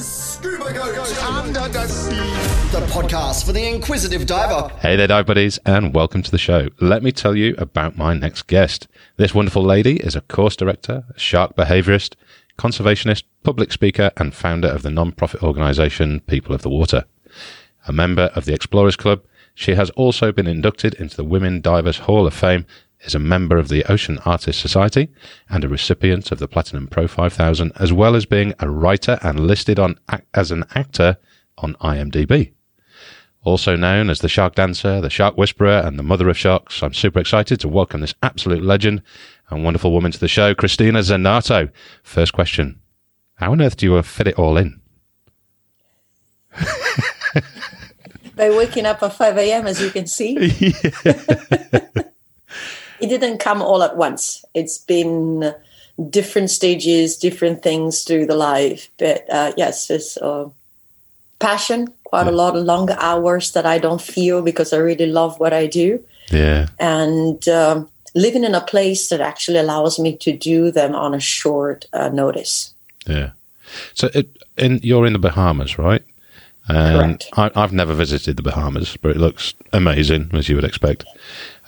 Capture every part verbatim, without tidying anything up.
is Scuba Go Go Under the Sea, the podcast for the inquisitive diver. Hey there, dive buddies, and welcome to the show. Let me tell you about my next guest. This wonderful lady is a course director, a shark behaviorist, conservationist, public speaker, and founder of the non-profit organization People of the Water. A member of the Explorers Club, she has also been inducted into the Women Divers Hall of Fame, is a member of the Ocean Artists Society and a recipient of the Platinum Pro five thousand, as well as being a writer and listed on as an actor on I M D B. Also known as the Shark Dancer, the Shark Whisperer, and the Mother of Sharks, I'm super excited to welcome this absolute legend and wonderful woman to the show, Christina Zenato. First question, how on earth do you fit it all in? By waking up at five a.m., as you can see. Yeah. It didn't come all at once. It's been different stages, different things through the life. But uh, yes, it's uh, passion, quite yeah. a lot of long hours that I don't feel because I really love what I do. Yeah. And um, living in a place that actually allows me to do them on a short uh, notice. Yeah. So it, in, you're in the Bahamas, right? And I, I've never visited the Bahamas, but it looks amazing, as you would expect.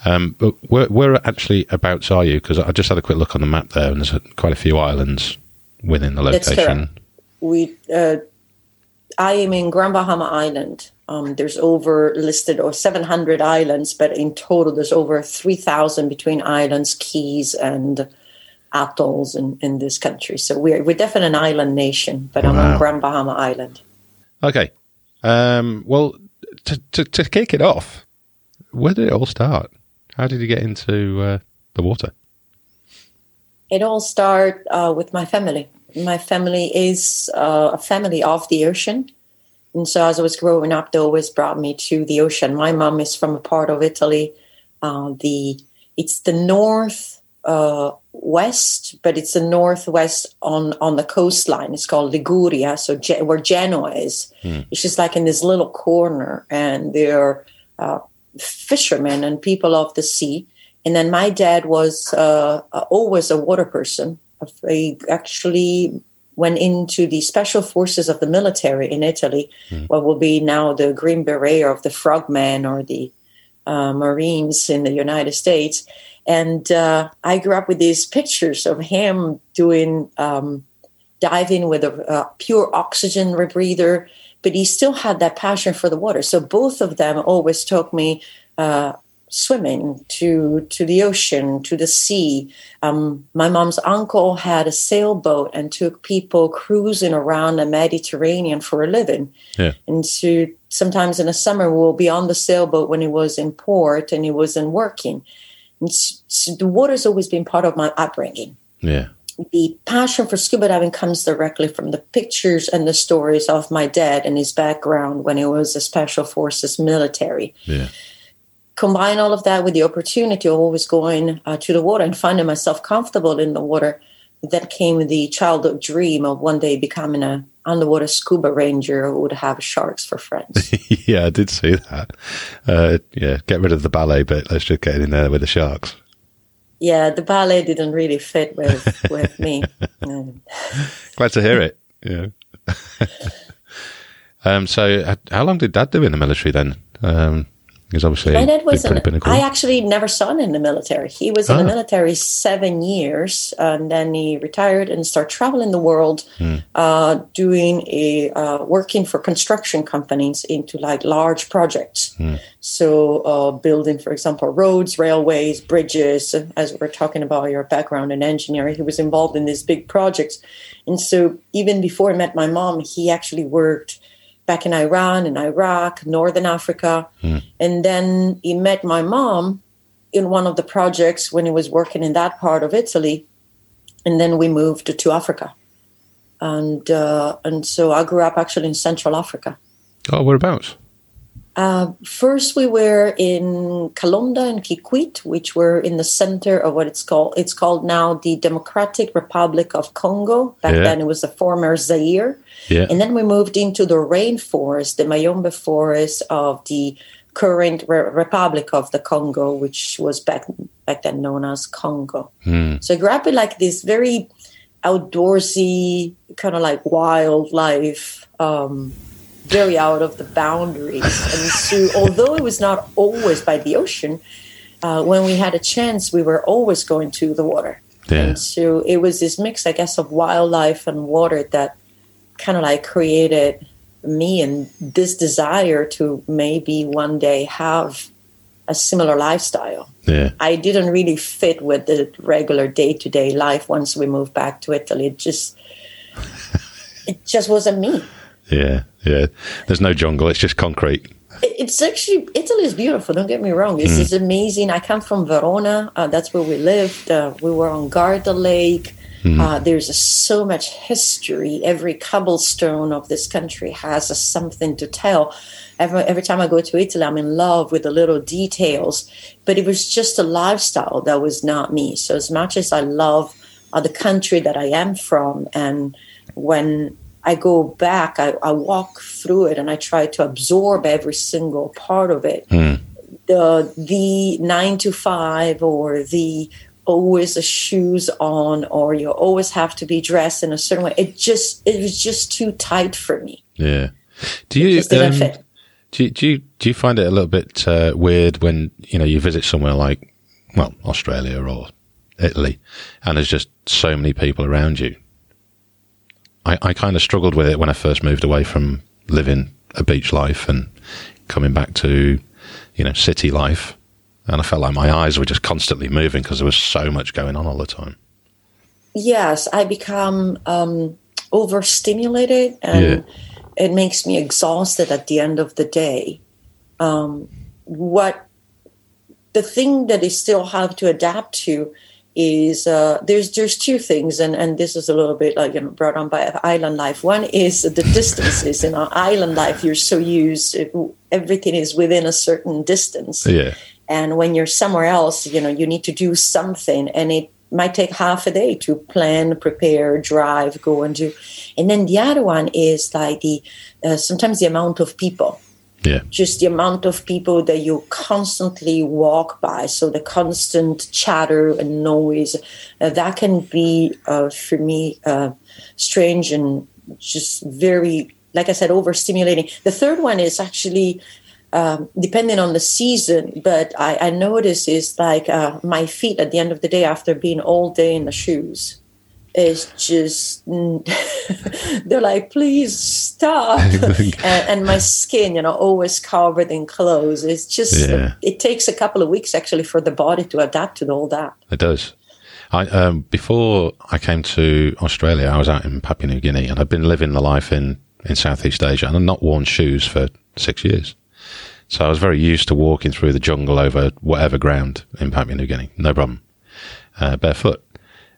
Um, but where, where actually abouts are you? Because I just had a quick look on the map there, and there's a, quite a few islands within the location. That's correct. We, uh, I am in Grand Bahama Island. Um, there's over listed or seven hundred islands, but in total there's over three thousand between islands, keys, and atolls in, in this country. So we're we're definitely an island nation, but wow. I'm on Grand Bahama Island. Okay. Um, well, to, to to kick it off, where did it all start? How did you get into uh, the water? It all started uh, with my family. My family is uh, a family of the ocean. And so as I was growing up, they always brought me to the ocean. My mom is from a part of Italy. Uh, the It's the north uh, west, but it's the northwest on, on the coastline. It's called Liguria, so Ge- where Genoa is. Mm. It's just like in this little corner, and they're uh, fishermen and people of the sea. And then my dad was uh, always a water person. He actually went into the special forces of the military in Italy, mm. what will be now the Green Beret or the Frogmen or the uh, Marines in the United States. And uh, I grew up with these pictures of him doing um, diving with a, a pure oxygen rebreather, but he still had that passion for the water. So both of them always took me uh, swimming to to the ocean, to the sea. Um, my mom's uncle had a sailboat and took people cruising around the Mediterranean for a living. Yeah. And so sometimes in the summer we'll be on the sailboat when he was in port and he wasn't working. And so the water's always been part of my upbringing. Yeah. The passion for scuba diving comes directly from the pictures and the stories of my dad and his background when he was a special forces military. Yeah. Combine all of that with the opportunity of always going uh, to the water and finding myself comfortable in the water. That came the childhood dream of one day becoming an underwater scuba ranger who would have sharks for friends. Yeah, I did see that. Uh, yeah, get rid of the ballet bit. Let's just get in there with the sharks. Yeah, the ballet didn't really fit with, with me. Mm. Glad to hear it. Yeah. um. So, how long did Dad do in the military then? Um, because obviously, my dad was. An, I actually never saw him in the military. He was oh. in the military seven years, and then he retired and started traveling the world, mm. uh, doing a uh, working for construction companies into like large projects. Mm. So, uh, building, for example, roads, railways, bridges. As we were talking about your background in engineering, he was involved in these big projects. And so, even before I met my mom, he actually worked back in Iran and Iraq, Northern Africa. Mm. And then he met my mom in one of the projects when he was working in that part of Italy. And then we moved to, to Africa. And, uh, and so I grew up actually in Central Africa. Oh, whereabouts? Uh, first, we were in Kalonda and Kikwit, which were in the center of what it's called. It's called now the Democratic Republic of Congo. Back yeah. then, it was the former Zaire. Yeah. And then we moved into the rainforest, the Mayombe forest of the current re- Republic of the Congo, which was back back then known as Congo. Hmm. So I grew up in like this very outdoorsy, kind of like wildlife, um, very out of the boundaries. And so, although it was not always by the ocean, uh, when we had a chance, we were always going to the water. Yeah. And so it was this mix, I guess, of wildlife and water that kind of like created me and this desire to maybe one day have a similar lifestyle. Yeah. I didn't really fit with the regular day-to-day life once we moved back to Italy. It just, it just wasn't me. Yeah, yeah. There's no jungle. It's just concrete. It's actually, Italy is beautiful. Don't get me wrong. This mm. is amazing. I come from Verona. Uh, that's where we lived. Uh, we were on Garda Lake. Mm. Uh, there's a, so much history. Every cobblestone of this country has a, something to tell. Every, every time I go to Italy, I'm in love with the little details. But it was just a lifestyle that was not me. So as much as I love uh, the country that I am from, and when I go back, I, I walk through it and I try to absorb every single part of it. Mm. The the nine to five, or the always the shoes on, or you always have to be dressed in a certain way. It just it was just too tight for me. Yeah. Do you um, do you, do you do you find it a little bit uh, weird when, you know, you visit somewhere like, well, Australia or Italy, and there's just so many people around you? I, I kind of struggled with it when I first moved away from living a beach life and coming back to, you know, city life. And I felt like my eyes were just constantly moving because there was so much going on all the time. Yes, I become um, overstimulated, and yeah. it makes me exhausted at the end of the day. Um, what the thing that I still have to adapt to is uh, there's there's two things, and, and this is a little bit like, you know, brought on by island life. One is the distances. In our island life, you're so used, everything is within a certain distance. Yeah. And when you're somewhere else, you know, you need to do something, and it might take half a day to plan, prepare, drive, go and do. And then the other one is like the uh, sometimes the amount of people. Yeah. Just the amount of people that you constantly walk by. So the constant chatter and noise, uh, that can be, uh, for me, uh, strange and just very, like I said, overstimulating. The third one is actually, um, depending on the season, but I, I notice is like uh, my feet at the end of the day after being all day in the shoes. It's just, they're like, please stop. and, and my skin, you know, always covered in clothes. It's just, yeah. it takes a couple of weeks actually for the body to adapt to all that. It does. I um, before I came to Australia, I was out in Papua New Guinea, and I've been living the life in, in Southeast Asia, and I've not worn shoes for six years. So I was very used to walking through the jungle over whatever ground in Papua New Guinea, no problem, uh, barefoot.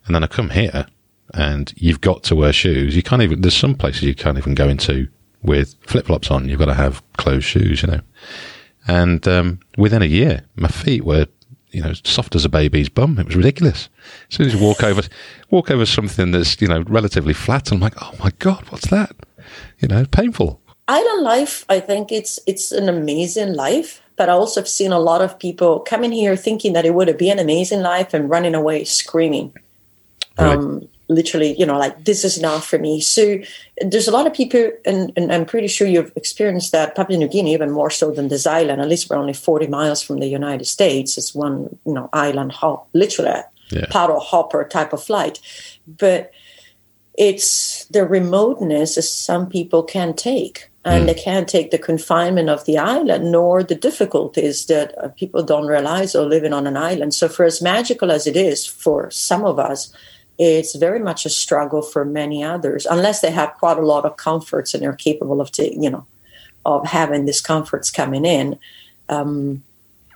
And then I come here, and you've got to wear shoes. You can't even, there's some places you can't even go into with flip-flops on. You've got to have closed shoes, you know. And um, within a year, my feet were, you know, soft as a baby's bum. It was ridiculous. As soon as you walk over, walk over something that's, you know, relatively flat, I'm like, oh my God, what's that? You know, painful. Island life, I think it's it's an amazing life. But I also have seen a lot of people coming here thinking that it would be an amazing life and running away screaming. Right. Um, literally, you know, like, this is not for me. So there's a lot of people, and, and I'm pretty sure you've experienced that, Papua New Guinea, even more so than this island. At least we're only forty miles from the United States. It's one, you know, island hop, literally yeah. paddle hopper type of flight. But it's the remoteness that some people can take, and mm. they can't take the confinement of the island, nor the difficulties that uh, people don't realize are living on an island. So for as magical as it is for some of us, it's very much a struggle for many others, unless they have quite a lot of comforts and are capable of, t- you know, of having these comforts coming in. Um,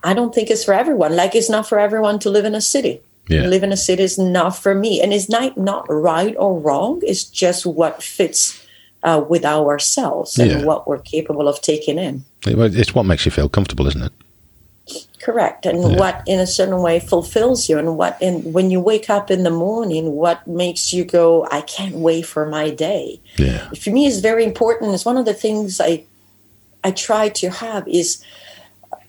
I don't think it's for everyone. Like, it's not for everyone to live in a city. Yeah. Live in a city is not for me. And it's not, not right or wrong. It's just what fits uh, with ourselves and yeah. what we're capable of taking in. It's what makes you feel comfortable, isn't it? Correct. And yeah. what in a certain way fulfills you, and what and when you wake up in the morning, what makes you go, I can't wait for my day. Yeah. For me, it's very important. It's one of the things I I try to have is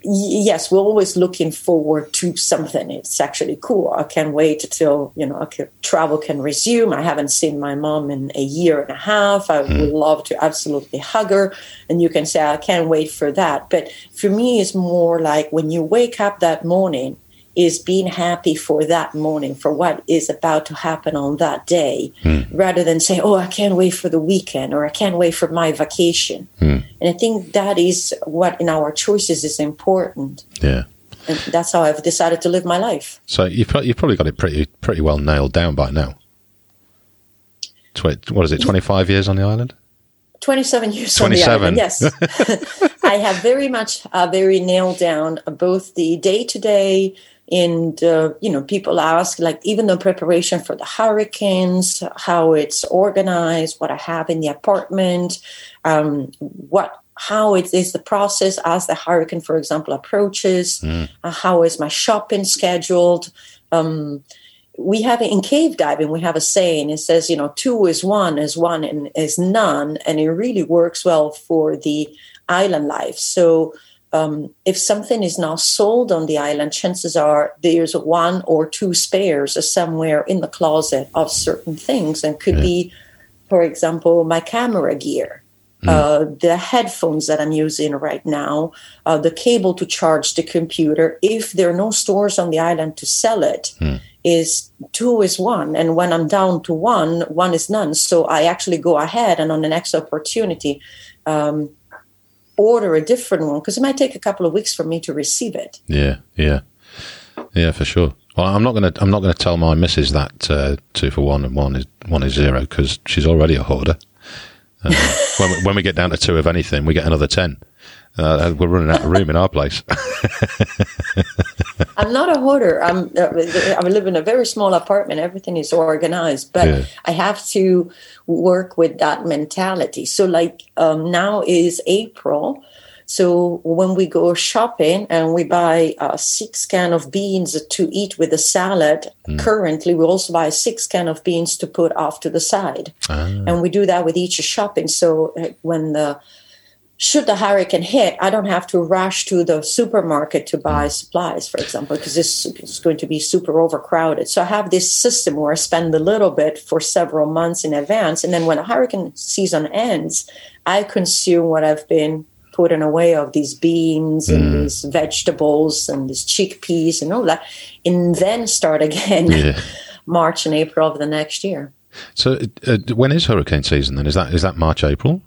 yes, we're always looking forward to something. It's actually cool. I can't wait till, you know, can, travel can resume. I haven't seen my mom in a year and a half. I would love to absolutely hug her. And you can say, I can't wait for that. But for me, it's more like when you wake up that morning is being happy for that morning, for what is about to happen on that day, mm. rather than say, oh, I can't wait for the weekend, or I can't wait for my vacation. Mm. And I think that is what in our choices is important. Yeah. And that's how I've decided to live my life. So you've probably got it pretty pretty well nailed down by now. What is it, twenty-five years on the island? twenty-seven years twenty-seven. On the island, yes. I have very much uh, very nailed down both the day-to-day. And, uh, you know, people ask, like, even the preparation for the hurricanes, how it's organized, what I have in the apartment, um, what how it is the process as the hurricane, for example, approaches, mm. uh, how is my shopping scheduled. Um, we have in cave diving, we have a saying, it says, you know, two is one is one and is none. And it really works well for the island life. So, Um, if something is not sold on the island, chances are there's one or two spares somewhere in the closet of certain things, and could yeah. be, for example, my camera gear, mm. uh, the headphones that I'm using right now, uh, the cable to charge the computer. If there are no stores on the island to sell it, mm. is two is one, and when I'm down to one, one is none. So I actually go ahead and on the next opportunity. Um, order a different one, because it might take a couple of weeks for me to receive it. Yeah, yeah, yeah, for sure. Well, I'm not gonna, I'm not gonna tell my missus that uh, two for one and one is one is zero, because she's already a hoarder. Uh, when, we, when we get down to two of anything, we get another ten. Uh, we're running out of room in our place. I'm not a hoarder. I'm. Uh, I live in a very small apartment. Everything is organized, but yeah. I have to work with that mentality. So, like um, now is April, so when we go shopping and we buy uh, six can of beans to eat with a salad, mm. currently we also buy six can of beans to put off to the side, ah. and we do that with each shopping. So uh, when the Should the hurricane hit, I don't have to rush to the supermarket to buy supplies, for example, because this is going to be super overcrowded. So I have this system where I spend a little bit for several months in advance. And then when the hurricane season ends, I consume what I've been putting away of these beans and mm. these vegetables and these chickpeas and all that, and then start again yeah. March and April of the next year. So uh, when is hurricane season then? Is that is that March, April?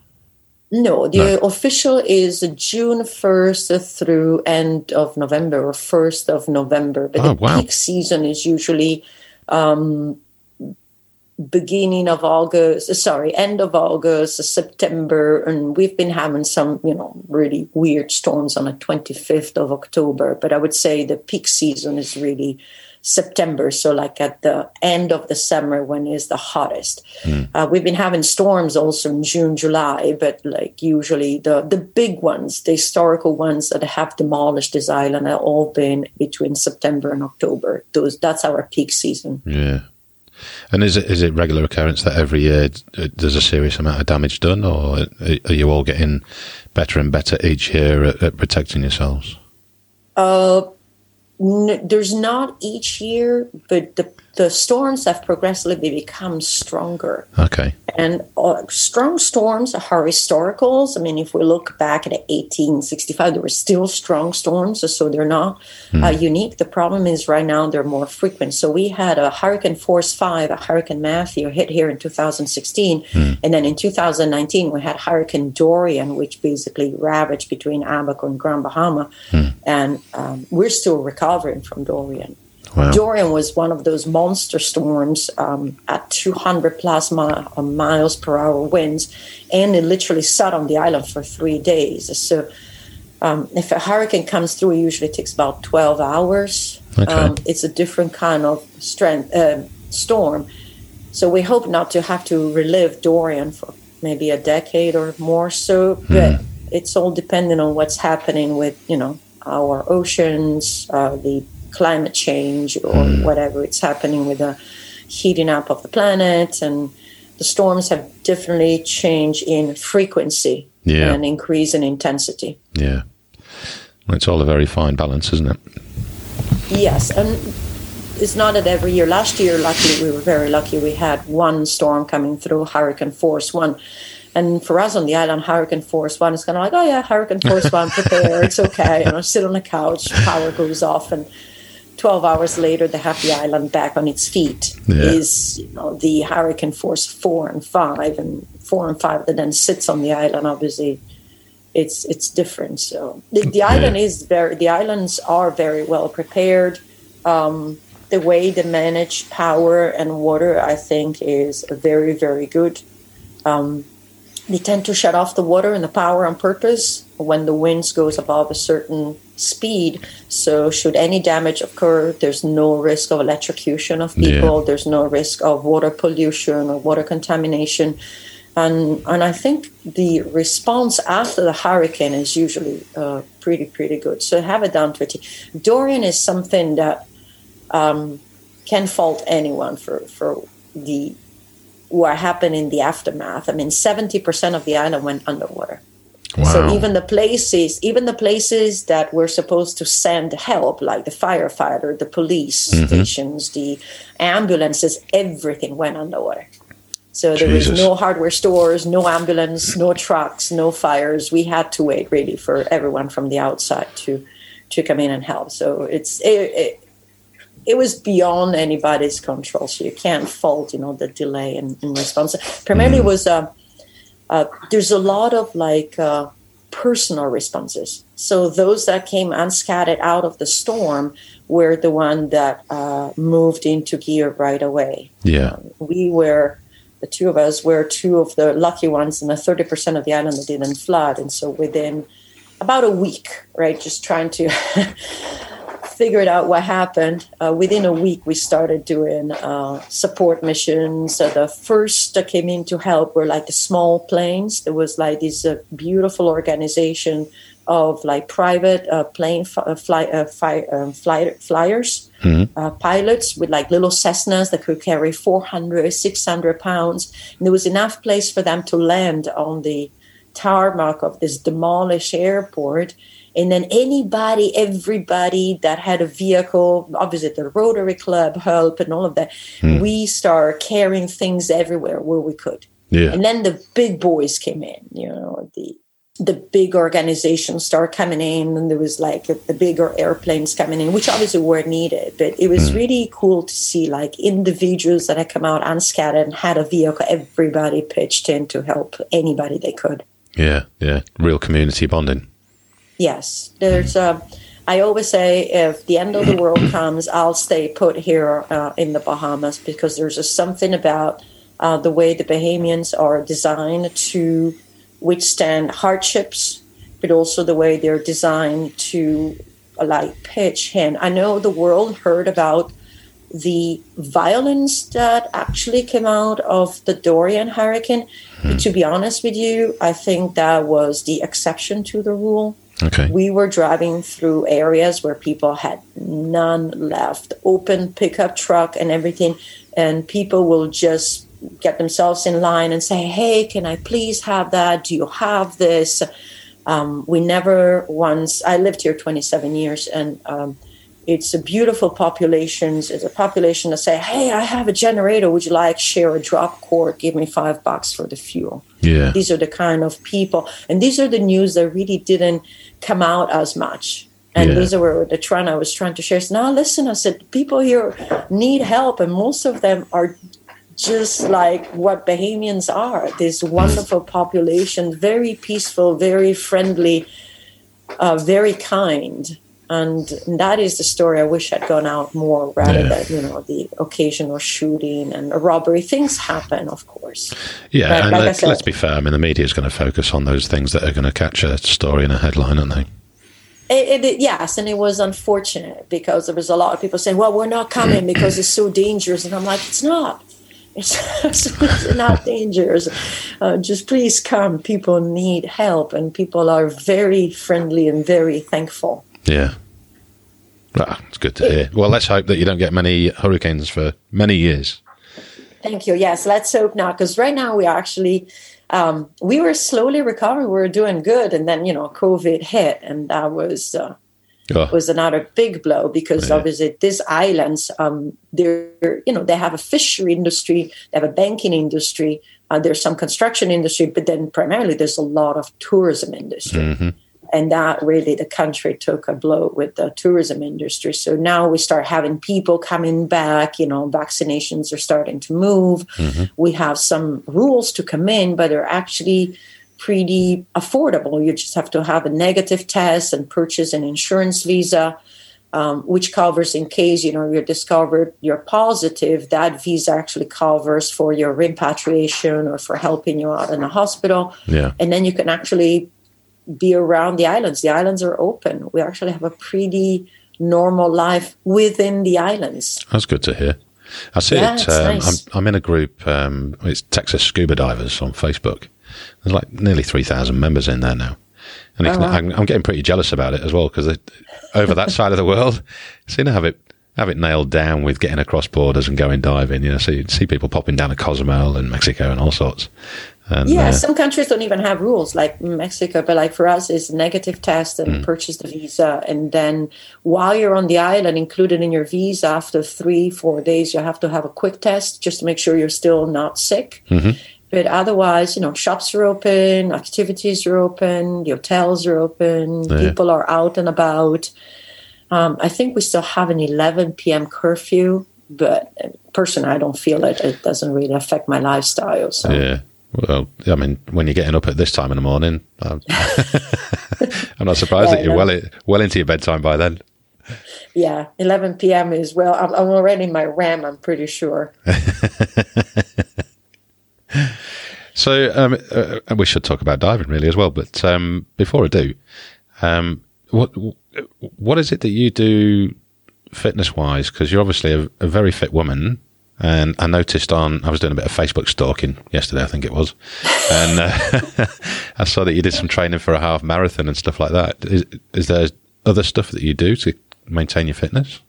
No, the no. official is June first through end of November or first of November. But oh, the wow. peak season is usually um, beginning of August, sorry, end of August, September. And we've been having some, you know, really weird storms on the twenty-fifth of October. But I would say the peak season is really September, so like at the end of the summer when is the hottest. Mm. Uh, we've been having storms also in June, July, but like usually the, the big ones, the historical ones that have demolished this island have all been between September and October. Those That's our peak season. Yeah. And is it is it regular occurrence that every year there's a serious amount of damage done, or are you all getting better and better each year at, at protecting yourselves? Uh. No, there's not each year, but the, the storms have progressively become stronger. Okay. And uh, strong storms are historicals. I mean, if we look back at eighteen sixty-five, there were still strong storms, so they're not mm. uh, unique. The problem is right now they're more frequent. So we had a Hurricane Force five, a Hurricane Matthew hit here in two thousand sixteen. Mm. And then in two thousand nineteen, we had Hurricane Dorian, which basically ravaged between Abaco and Grand Bahama. Mm. And um, we're still recovering from Dorian. Wow. Dorian was one of those monster storms um, at two hundred plus miles per hour winds, and it literally sat on the island for three days. So um, if a hurricane comes through, it usually takes about twelve hours. Okay. Um, it's a different kind of strength, uh, storm. So we hope not to have to relive Dorian for maybe a decade or more so, but mm. it's all dependent on what's happening with, you know, our oceans, uh, the climate change or mm. whatever it's happening with the heating up of the planet, and the storms have definitely changed in frequency yeah. and increase in intensity. Yeah. It's all a very fine balance, isn't it? Yes, and it's not that every year. Last year, luckily, we were very lucky. We had one storm coming through, Hurricane Force One. And for us on the island, Hurricane Force One is kind of like, oh, yeah, Hurricane Force One, prepare, it's okay. And I sit on the couch, power goes off, and twelve hours later, the happy island back on its feet yeah. is, you know, the Hurricane Force Four and Five, and Four and Five that then sits on the island, obviously. It's it's different. So the, the island yeah. is very. The islands are very well prepared. Um, the way they manage power and water, I think, is very very good. Um, they tend to shut off the water and the power on purpose when the winds goes above a certain speed. So should any damage occur, there's no risk of electrocution of people. Yeah. There's no risk of water pollution or water contamination. And and I think the response after the hurricane is usually uh, pretty, pretty good. So have it down to a T. Dorian is something that um, can fault anyone for, for the what happened in the aftermath. I mean, seventy percent of the island went underwater. Wow. So even the places, even the places that were supposed to send help, like the firefighter, the police mm-hmm. stations, the ambulances, everything went underwater. So there Jesus. was no hardware stores, no ambulance, no trucks, no fires. We had to wait really for everyone from the outside to, to come in and help. So it's it, it, it was beyond anybody's control. So you can't fault, you know, the delay in, in response. Primarily mm. was uh, uh, there's a lot of like uh, personal responses. So those that came unscathed out of the storm were the one that uh, moved into gear right away. Yeah, um, we were. The two of us were two of the lucky ones in the thirty percent of the island that didn't flood. And so within about a week, right, just trying to figure it out what happened, uh, within a week we started doing uh, support missions. So the first that came in to help were like the small planes. There was like this uh, beautiful organization of like private uh, plane f- uh, fly, uh, fi- um, fly- flyers. Mm-hmm. Uh, pilots with like little Cessnas that could carry four hundred, six hundred pounds. And there was enough place for them to land on the tarmac of this demolished airport. And then anybody, everybody that had a vehicle, obviously the Rotary Club, help and all of that, mm. we started carrying things everywhere where we could. Yeah. And then the big boys came in, you know, the the big organizations started coming in, and there was like the bigger airplanes coming in, which obviously were needed, but it was mm. really cool to see like individuals that had come out unscathed and had a vehicle. Everybody pitched in to help anybody they could. Yeah. Yeah. Real community bonding. Yes. There's a, uh, I always say if the end of the world comes, I'll stay put here uh, in the Bahamas, because there's just something about uh, the way the Bahamians are designed to withstand hardships, but also the way they're designed to like pitch in. I know the world heard about the violence that actually came out of the Dorian hurricane. Hmm. But to be honest with you, I think that was the exception to the rule. Okay. We were driving through areas where people had none left, open pickup truck and everything, and people will just get themselves in line and say, hey, can I please have that? Do you have this? Um, we never once, I lived here twenty-seven years, and um, it's a beautiful population. It's a population that say, hey, I have a generator. Would you like share a drop cord? Give me five bucks for the fuel. Yeah. These are the kind of people. And these are the news that really didn't come out as much. And yeah. these were the trend I was trying to share. So now listen, I said, people here need help, and most of them are just like what Bahamians are, this wonderful population, very peaceful, very friendly, uh, very kind. And that is the story I wish had gone out more, rather yeah. than, you know, the occasional shooting and a robbery. Things happen, of course. Yeah, but and like let's, I said, let's be fair. I mean, the media is going to focus on those things that are going to catch a story in a headline, aren't they? It, it, yes, and it was unfortunate because there was a lot of people saying, well, we're not coming because it's so dangerous. And I'm like, it's not. It's not dangerous. Uh, just please come. People need help, and people are very friendly and very thankful. Yeah. Ah, it's good to hear. Well, let's hope that you don't get many hurricanes for many years. Thank you. Yes, let's hope not, because right now we are actually um, we were slowly recovering. We were doing good. And then, you know, COVID hit. And that was uh, oh. was another big blow because yeah. obviously these islands, um, they're, you know, they have a fishery industry. They have a banking industry. Uh, there's some construction industry. But then primarily there's a lot of tourism industry. Mm-hmm. And that really, the country took a blow with the tourism industry. So now we start having people coming back, you know, vaccinations are starting to move. Mm-hmm. We have some rules to come in, but they're actually pretty affordable. You just have to have a negative test and purchase an insurance visa, um, which covers in case, you know, you're discovered you're positive, that visa actually covers for your repatriation or for helping you out in the hospital. Yeah. And then you can actually be around the islands. The islands are open. We actually have a pretty normal life within the islands. That's good to hear. I see yeah, it. Um, nice. I'm, I'm in a group. Um, it's Texas Scuba Divers on Facebook. There's like nearly three thousand members in there now. And oh, can, wow. I'm, I'm getting pretty jealous about it as well because over that side of the world, you seem to have it have it nailed down with getting across borders and going diving. You know, see, see people popping down to Cozumel and Mexico and all sorts. And, yeah, uh, some countries don't even have rules like Mexico, but like for us, it's negative test and mm. purchase the visa. And then while you're on the island, included in your visa, after three, four days, you have to have a quick test just to make sure you're still not sick. Mm-hmm. But otherwise, you know, shops are open, activities are open, the hotels are open, yeah. people are out and about. Um, I think we still have an eleven p.m. curfew, but personally, I don't feel it. It doesn't really affect my lifestyle. So. Yeah. Well, I mean, when you're getting up at this time in the morning, I'm, I'm not surprised yeah, that you're well well into your bedtime by then. Yeah, eleven p.m. is, well, I'm, I'm already in my R E M, I'm pretty sure. So um, uh, we should talk about diving really as well, but um, before I do, um, what what is it that you do fitness-wise? Because you're obviously a, a very fit woman. And I noticed on, I was doing a bit of Facebook stalking yesterday, I think it was. And uh, I saw that you did some training for a half marathon and stuff like that. Is, is there other stuff that you do to maintain your fitness?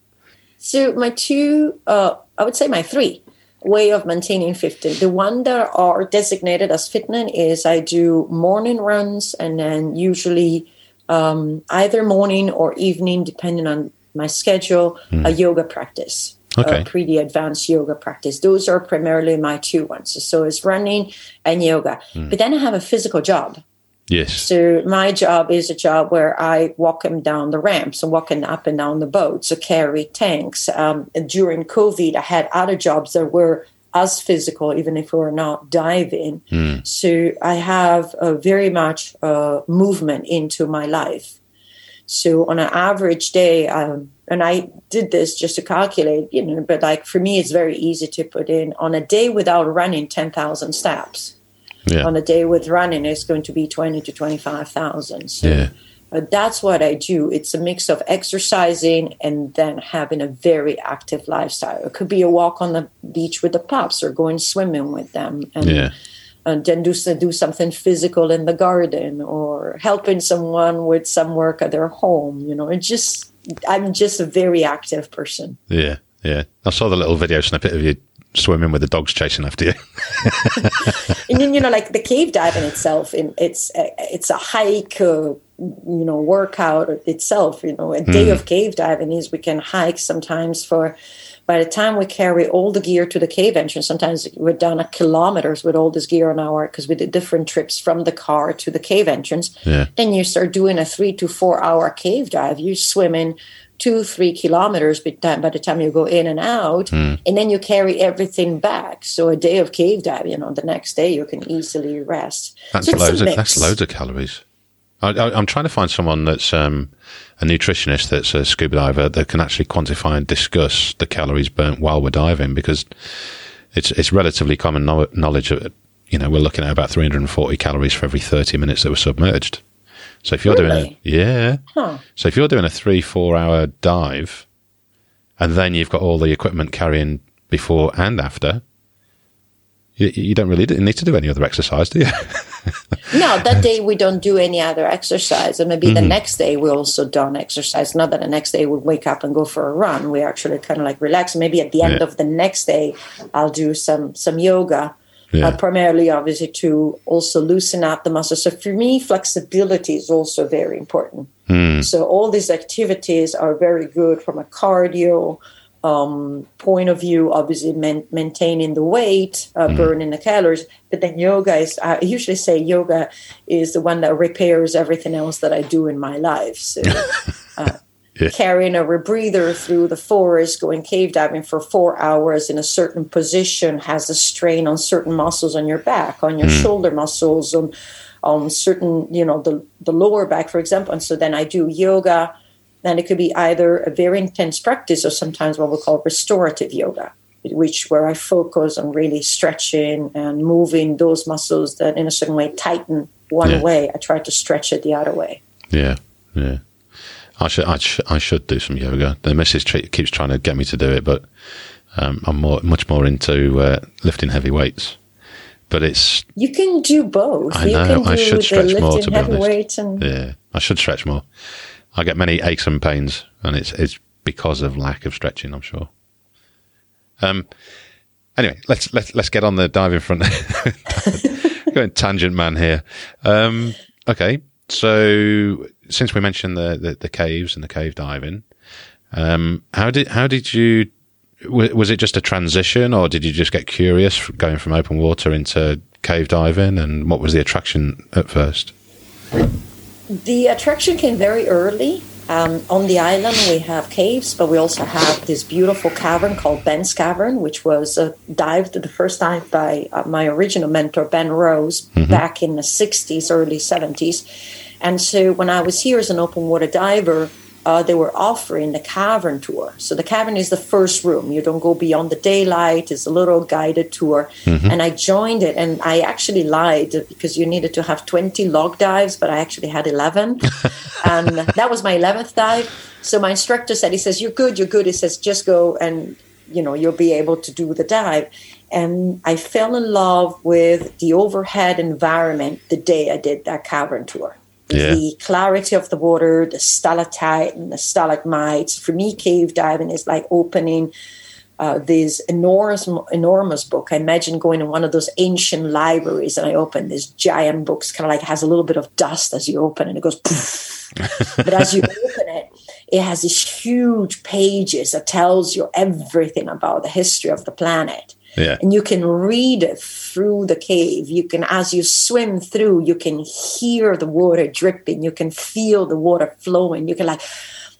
So my two, uh, I would say my three way of maintaining fitness. The one that are designated as fitness is I do morning runs and then usually um, either morning or evening, depending on my schedule, mm. a yoga practice. Okay. Uh, pretty advanced yoga practice. Those are primarily my two ones. So it's running and yoga. Mm. But then I have a physical job. Yes. So my job is a job where I walk them down the ramps and walk them up and down the boats, so carry tanks. Um, and during COVID, I had other jobs that were as physical, even if we were not diving. Mm. So I have uh, very much uh, movement into my life. So on an average day, um, and I did this just to calculate, you know, but like for me, it's very easy to put in on a day without running ten thousand steps. Yeah. On a day with running, it's going to be twenty to twenty-five thousand. So yeah. uh, that's what I do. It's a mix of exercising and then having a very active lifestyle. It could be a walk on the beach with the pups or going swimming with them. And yeah. And then do, do something physical in the garden or helping someone with some work at their home. You know, it's just, I'm just a very active person. Yeah, yeah. I saw the little video snippet of you swimming with the dogs chasing after you. And then, you know, like the cave diving itself, in, it's, it's a hike, uh, you know, workout itself. You know, a day mm. of cave diving is we can hike sometimes for... By the time we carry all the gear to the cave entrance, sometimes we're down at kilometers with all this gear on our, because we did different trips from the car to the cave entrance. Yeah. Then you start doing a three to four hour cave dive. You swim in two, three kilometers by the time you go in and out, mm. and then you carry everything back. So a day of cave dive, you know, the next day you can easily rest. That's, so loads, of, that's loads of calories. I, I, I'm trying to find someone that's... Um, a nutritionist that's a scuba diver that can actually quantify and discuss the calories burnt while we're diving, because it's it's relatively common no- knowledge that, you know, we're looking at about three hundred forty calories for every thirty minutes that we're submerged. So if you're really? doing a, yeah. Huh. So if you're doing a three, four hour dive and then you've got all the equipment carrying before and after, you, you don't really need to do any other exercise, do you? No, that day we don't do any other exercise. And maybe mm-hmm. the next day we also don't exercise. Not that the next day we wake up and go for a run. We actually kind of like relax. Maybe at the end yeah. of the next day, I'll do some, some yoga. yeah. uh, primarily obviously to also loosen up the muscles. So for me, flexibility is also very important. Mm. So all these activities are very good from a cardio um, point of view, obviously man- maintaining the weight, uh, mm. burning the calories. But then yoga is, I usually say yoga is the one that repairs everything else that I do in my life. So uh, yeah. carrying a rebreather through the forest, going cave diving for four hours in a certain position has a strain on certain muscles on your back, on your mm. shoulder muscles, on, on certain, you know, the, the lower back, for example. And so then I do yoga. And it could be either a very intense practice or sometimes what we call restorative yoga, which where I focus on really stretching and moving those muscles that in a certain way tighten one yeah. way. I try to stretch it the other way. Yeah, yeah. I should I should, I should do some yoga. The missus keeps trying to get me to do it, but um, I'm more much more into uh, lifting heavy weights. But it's... You can do both. I know, you can do I should stretch more, to be honest. And- yeah, I should stretch more. I get many aches and pains, and it's it's because of lack of stretching, I'm sure. Um. Anyway, let's let's let's get on the diving front. Going tangent man here. Um. Okay. So since we mentioned the, the, the caves and the cave diving, um, how did how did you? W- was it just a transition, or did you just get curious going from open water into cave diving? And what was the attraction at first? The attraction came very early. Um, on the island, we have caves, but we also have this beautiful cavern called Ben's Cavern, which was uh, dived the first time by uh, my original mentor, Ben Rose, mm-hmm. back in the sixties, early seventies. And so when I was here as an open water diver, uh, they were offering the cavern tour. So the cavern is the first room. You don't go beyond the daylight. It's a little guided tour. Mm-hmm. And I joined it, and I actually lied because you needed to have twenty log dives, but I actually had eleven. And that was my eleventh dive. So my instructor said, he says, you're good, you're good. He says, just go and, you know, you'll be able to do the dive. And I fell in love with the overhead environment the day I did that cavern tour. Yeah. The clarity of the water, the stalactite and the stalagmites. For me, cave diving is like opening uh, this enormous, enormous book. I imagine going in one of those ancient libraries and I open this giant book. It's kind of like has a little bit of dust as you open and it goes poof. But as you open it, it has these huge pages that tells you everything about the history of the planet. Yeah. And you can read it through the cave. You can, as you swim through, you can hear the water dripping. You can feel the water flowing. You can like,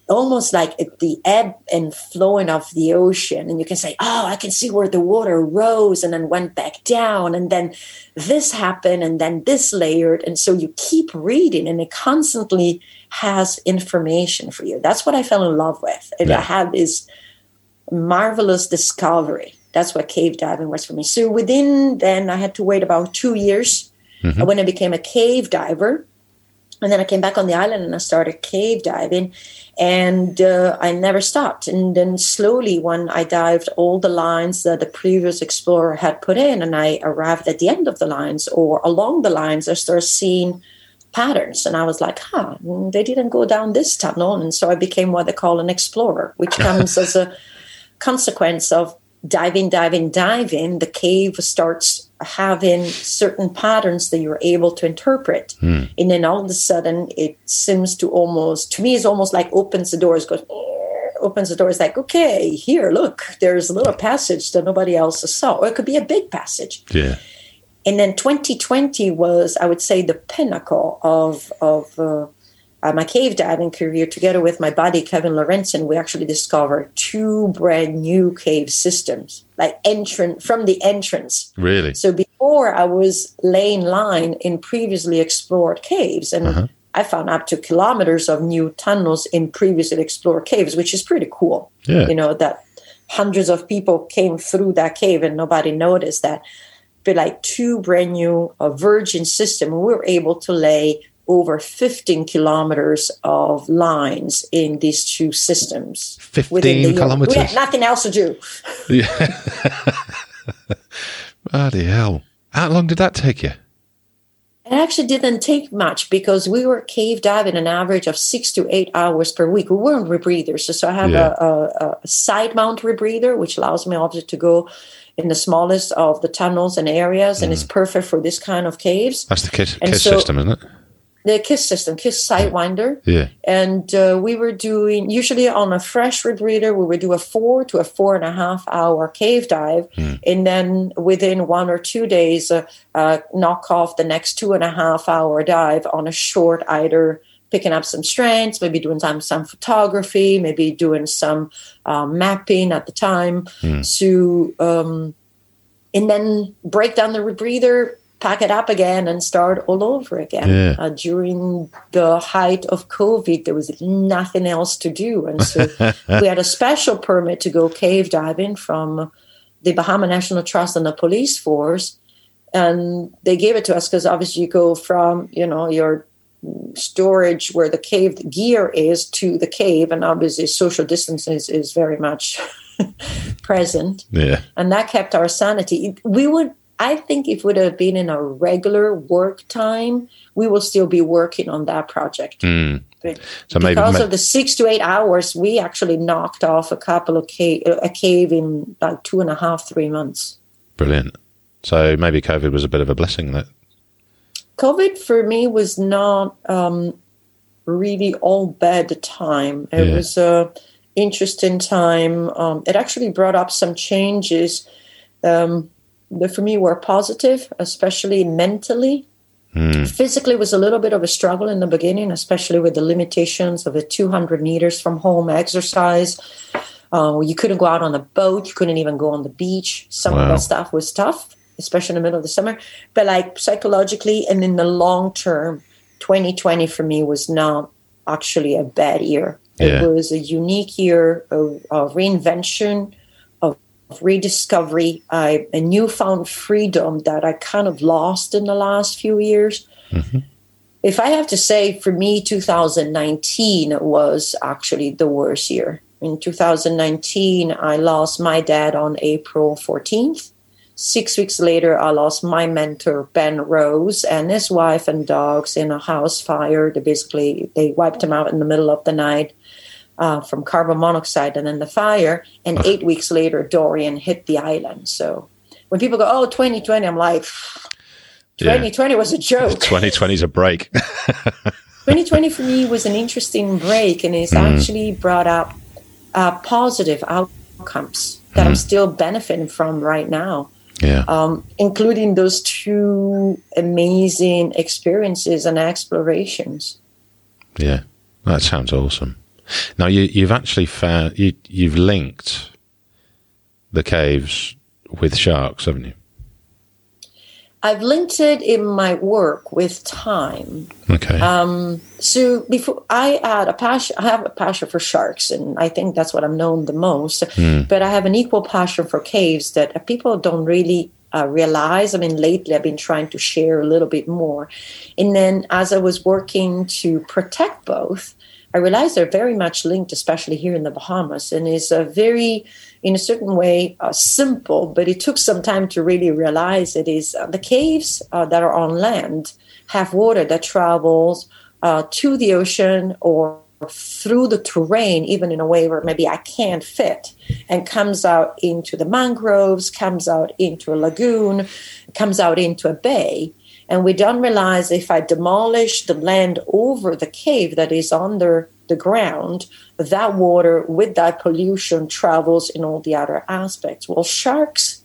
almost like the ebb and flowing of the ocean. And you can say, oh, I can see where the water rose and then went back down. And then this happened and then this layered. And so you keep reading and it constantly has information for you. That's what I fell in love with. And yeah. I had this marvelous discovery. That's what cave diving was for me. So within then, I had to wait about two years mm-hmm. when I became a cave diver. And then I came back on the island and I started cave diving. And uh, I never stopped. And then slowly when I dived all the lines that the previous explorer had put in, and I arrived at the end of the lines or along the lines, I started seeing patterns. And I was like, huh, they didn't go down this tunnel. And so I became what they call an explorer, which comes as a consequence of diving, diving, diving, the cave starts having certain patterns that you're able to interpret. Mm. And then all of a sudden, it seems to almost, to me, it's almost like opens the doors, goes, opens the doors, like, okay, here, look, there's a little passage that nobody else saw. Or it could be a big passage. Yeah. And then twenty twenty was, I would say, the pinnacle of, of uh, Uh, my cave diving career, together with my buddy Kevin Lorenzen, we actually discovered two brand new cave systems, like entrance from the entrance. Really? So before I was laying line in previously explored caves, and uh-huh. I found up to kilometers of new tunnels in previously explored caves, which is pretty cool. Yeah. You know, that hundreds of people came through that cave and nobody noticed that. But like two brand new uh, virgin system, we were able to lay over fifteen kilometers of lines in these two systems. fifteen kilometers? We had nothing else to do. Yeah. Bloody hell. How long did that take you? It actually didn't take much because we were cave diving an average of six to eight hours per week. We weren't rebreathers. So I have yeah. a, a, a side mount rebreather, which allows my object to go in the smallest of the tunnels and areas, mm. and it's perfect for this kind of caves. That's the KISS, KISS so, system, isn't it? The KISS system, KISS Sidewinder. Yeah. And uh, we were doing, usually on a fresh rebreather, we would do a four to a four and a half hour cave dive. Mm. And then within one or two days, uh, uh, knock off the next two and a half hour dive on a short, either picking up some strands, maybe doing some, some photography, maybe doing some uh, mapping at the time. Mm. So, um, and then break down the rebreather, pack it up again and start all over again. Yeah. Uh, during the height of COVID, there was nothing else to do. And so we had a special permit to go cave diving from the Bahamas National Trust and the police force. And they gave it to us because obviously you go from, you know, your storage where the cave the gear is to the cave. And obviously social distancing is, is very much present. Yeah. And that kept our sanity. We would, I think if it would have been in our regular work time, we will still be working on that project. Mm. But so maybe because ma- of the six to eight hours, we actually knocked off a couple of cave, a cave in like two and a half, three months. Brilliant. So maybe COVID was a bit of a blessing. That COVID for me was not um, really all bad time. It yeah. was a interesting time. Um, it actually brought up some changes. Um, That for me were positive, especially mentally. Mm. Physically was a little bit of a struggle in the beginning, especially with the limitations of the two hundred meters from home exercise. Uh, you couldn't go out on a boat. You couldn't even go on the beach. Some wow. of that stuff was tough, especially in the middle of the summer. But like psychologically and in the long term, twenty twenty for me was not actually a bad year. Yeah. It was a unique year of, of reinvention, rediscovery, I, a newfound freedom that I kind of lost in the last few years. Mm-hmm. If I have to say, for me, two thousand nineteen was actually the worst year. In two thousand nineteen, I lost my dad on April fourteenth. Six weeks later, I lost my mentor, Ben Rose, and his wife and dogs in a house fire. They basically, they wiped him out in the middle of the night. Uh, from carbon monoxide and then the fire. And eight weeks later, Dorian hit the island. So when people go, oh, twenty twenty, I'm like, twenty twenty yeah. was a joke. twenty twenty is a break. twenty twenty for me was an interesting break, and it's mm. actually brought up uh, positive outcomes that mm. I'm still benefiting from right now. Yeah. Um, including those two amazing experiences and explorations. Yeah, that sounds awesome. Now, you, you've actually found, you, you've linked the caves with sharks, haven't you? I've linked it in my work with time. Okay. Um, so before I had a passion, I have a passion for sharks, and I think that's what I'm known the most. Mm. But I have an equal passion for caves that people don't really uh, realize. I mean, lately I've been trying to share a little bit more. And then as I was working to protect both, I realize they're very much linked, especially here in the Bahamas, and is a very, in a certain way, uh, simple, but it took some time to really realize it is uh, the caves uh, that are on land have water that travels uh, to the ocean or through the terrain, even in a way where maybe I can't fit, and comes out into the mangroves, comes out into a lagoon, comes out into a bay. And we don't realize if I demolish the land over the cave that is under the ground, that water with that pollution travels in all the other aspects. Well, sharks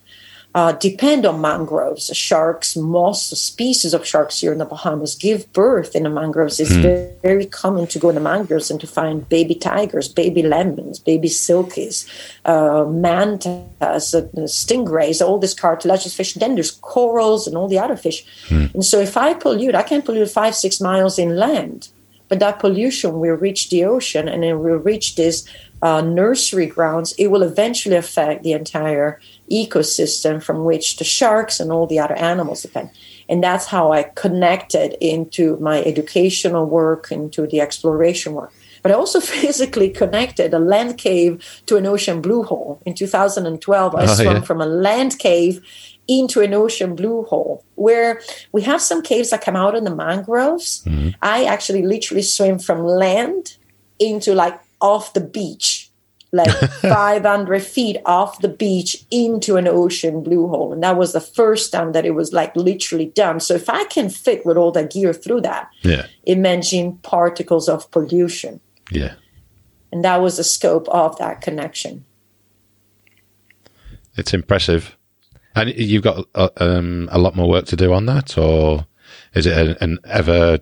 uh, depend on mangroves. Sharks, most species of sharks here in the Bahamas give birth in the mangroves. It's mm. very, very common to go in the mangroves and to find baby tigers, baby lemons, baby silkies, uh, mantas, uh, stingrays, all these cartilaginous fish. Then there's corals and all the other fish. Mm. And so if I pollute, I can pollute five, six miles inland. But that pollution will reach the ocean, and it will reach these uh, nursery grounds. It will eventually affect the entire ecosystem from which the sharks and all the other animals depend. And that's how I connected into my educational work, into the exploration work. But I also physically connected a land cave to an ocean blue hole. In two thousand twelve, I oh, swam yeah. from a land cave into an ocean blue hole, where we have some caves that come out in the mangroves. Mm-hmm. I actually literally swim from land into like off the beach, like five hundred feet off the beach into an ocean blue hole. And that was the first time that it was like literally done. So if I can fit with all that gear through that, yeah. imagine particles of pollution. Yeah. And that was the scope of that connection. It's impressive. And you've got uh, um, a lot more work to do on that, or is it an, an ever,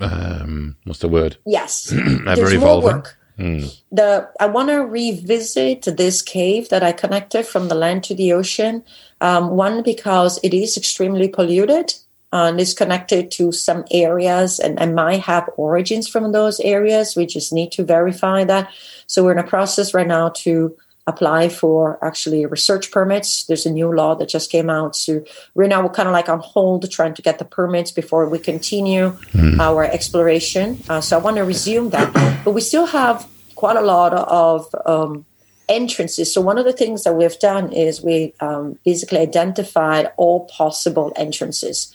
um, what's the word? Yes. Ever evolving. Mm. The, I want to revisit this cave that I connected from the land to the ocean. Um, one, because it is extremely polluted and it's connected to some areas and, and might have origins from those areas. We just need to verify that. So we're in a process right now to apply for actually research permits. There's a new law that just came out. So right now we're kind of like on hold trying to get the permits before we continue mm. our exploration. Uh, so I want to resume that. But we still have quite a lot of um, entrances. So one of the things that we've done is we um, basically identified all possible entrances.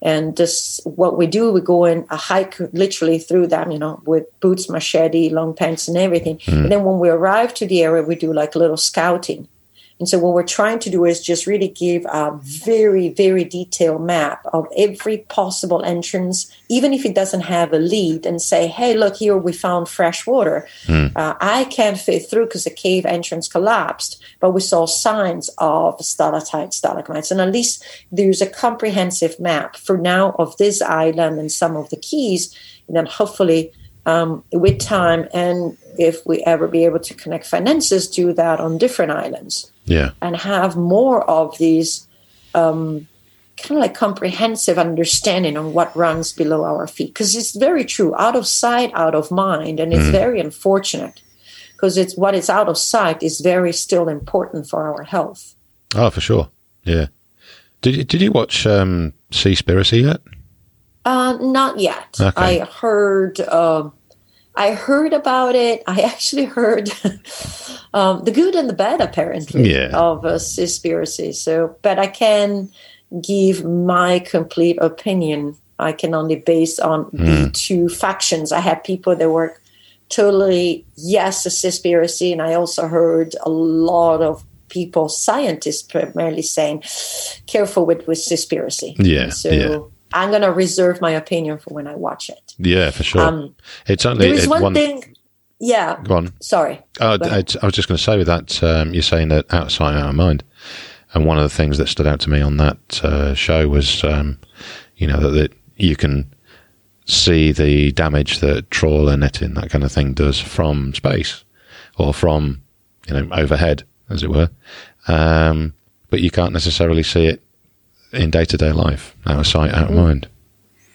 And this, what we do, we go in a hike literally through them, you know, with boots, machete, long pants and everything. Mm. And then when we arrive to the area, we do like little scouting. And so what we're trying to do is just really give a very, very detailed map of every possible entrance, even if it doesn't have a lead, and say, hey, look, here we found fresh water. Mm. Uh, I can't fit through because the cave entrance collapsed, but we saw signs of stalactites, stalagmites. And at least there's a comprehensive map for now of this island and some of the keys. And then hopefully um, with time, and if we ever be able to connect finances, do that on different islands. Yeah, and have more of these um, kind of like comprehensive understanding on what runs below our feet. Because it's very true, out of sight, out of mind. And it's mm. very unfortunate because it's what is out of sight is very still important for our health. Oh, for sure. Yeah. Did you, did you watch um, Seaspiracy yet? Uh, not yet. Okay. I heard... Uh, I heard about it. I actually heard um, the good and the bad, apparently, yeah. of uh, Seaspiracy. So, but I can give my complete opinion. I can only base on mm. the two factions. I had people that were totally, yes, a Seaspiracy, and I also heard a lot of people, scientists primarily, saying, careful with, with Seaspiracy. Yeah, so, yeah. I'm going to reserve my opinion for when I watch it. Yeah, for sure. Um, it's only there is it, one, one thing. Yeah. Go on. Sorry. Uh, go I, I was just going to say with that, um, you're saying that out of sight, out of mind. And one of the things that stood out to me on that uh, show was, um, you know, that, that you can see the damage that trawler netting, that kind of thing, does from space or from, you know, overhead, as it were. Um, but you can't necessarily see it in day-to-day life, out of sight, out of mind.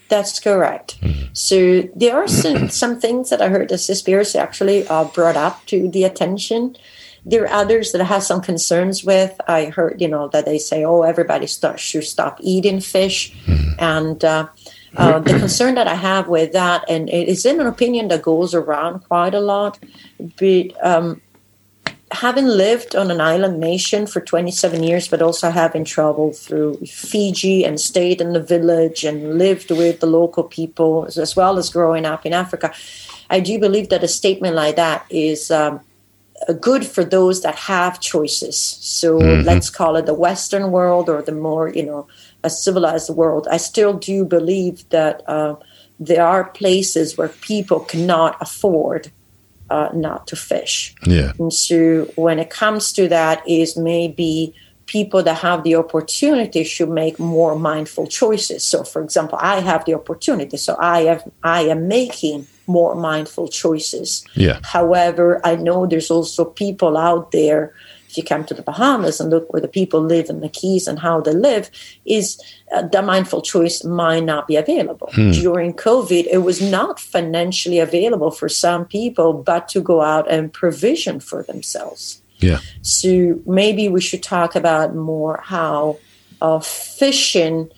That's correct. Mm-hmm. So there are some, some things that I heard that Seaspiracy actually uh, brought up to the attention. There are others that I have some concerns with. I heard, you know, that they say, oh, everybody start, should stop eating fish. Mm-hmm. And uh, uh, the concern that I have with that, and it is an opinion that goes around quite a lot, but um, having lived on an island nation for twenty-seven years, but also having traveled through Fiji and stayed in the village and lived with the local people, as well as growing up in Africa, I do believe that a statement like that is um, good for those that have choices. So mm-hmm. let's call it the Western world or the more, you know, a civilized world. I still do believe that uh, there are places where people cannot afford Uh, not to fish. Yeah. And so when it comes to that, is maybe people that have the opportunity should make more mindful choices. So for example, I have the opportunity, so I have I am making more mindful choices. Yeah. However, I know there's also people out there. If you come to the Bahamas and look where the people live in the Keys and how they live, is uh, the mindful choice might not be available. Hmm. During COVID, it was not financially available for some people, but to go out and provision for themselves. Yeah. So maybe we should talk about more how uh, fishing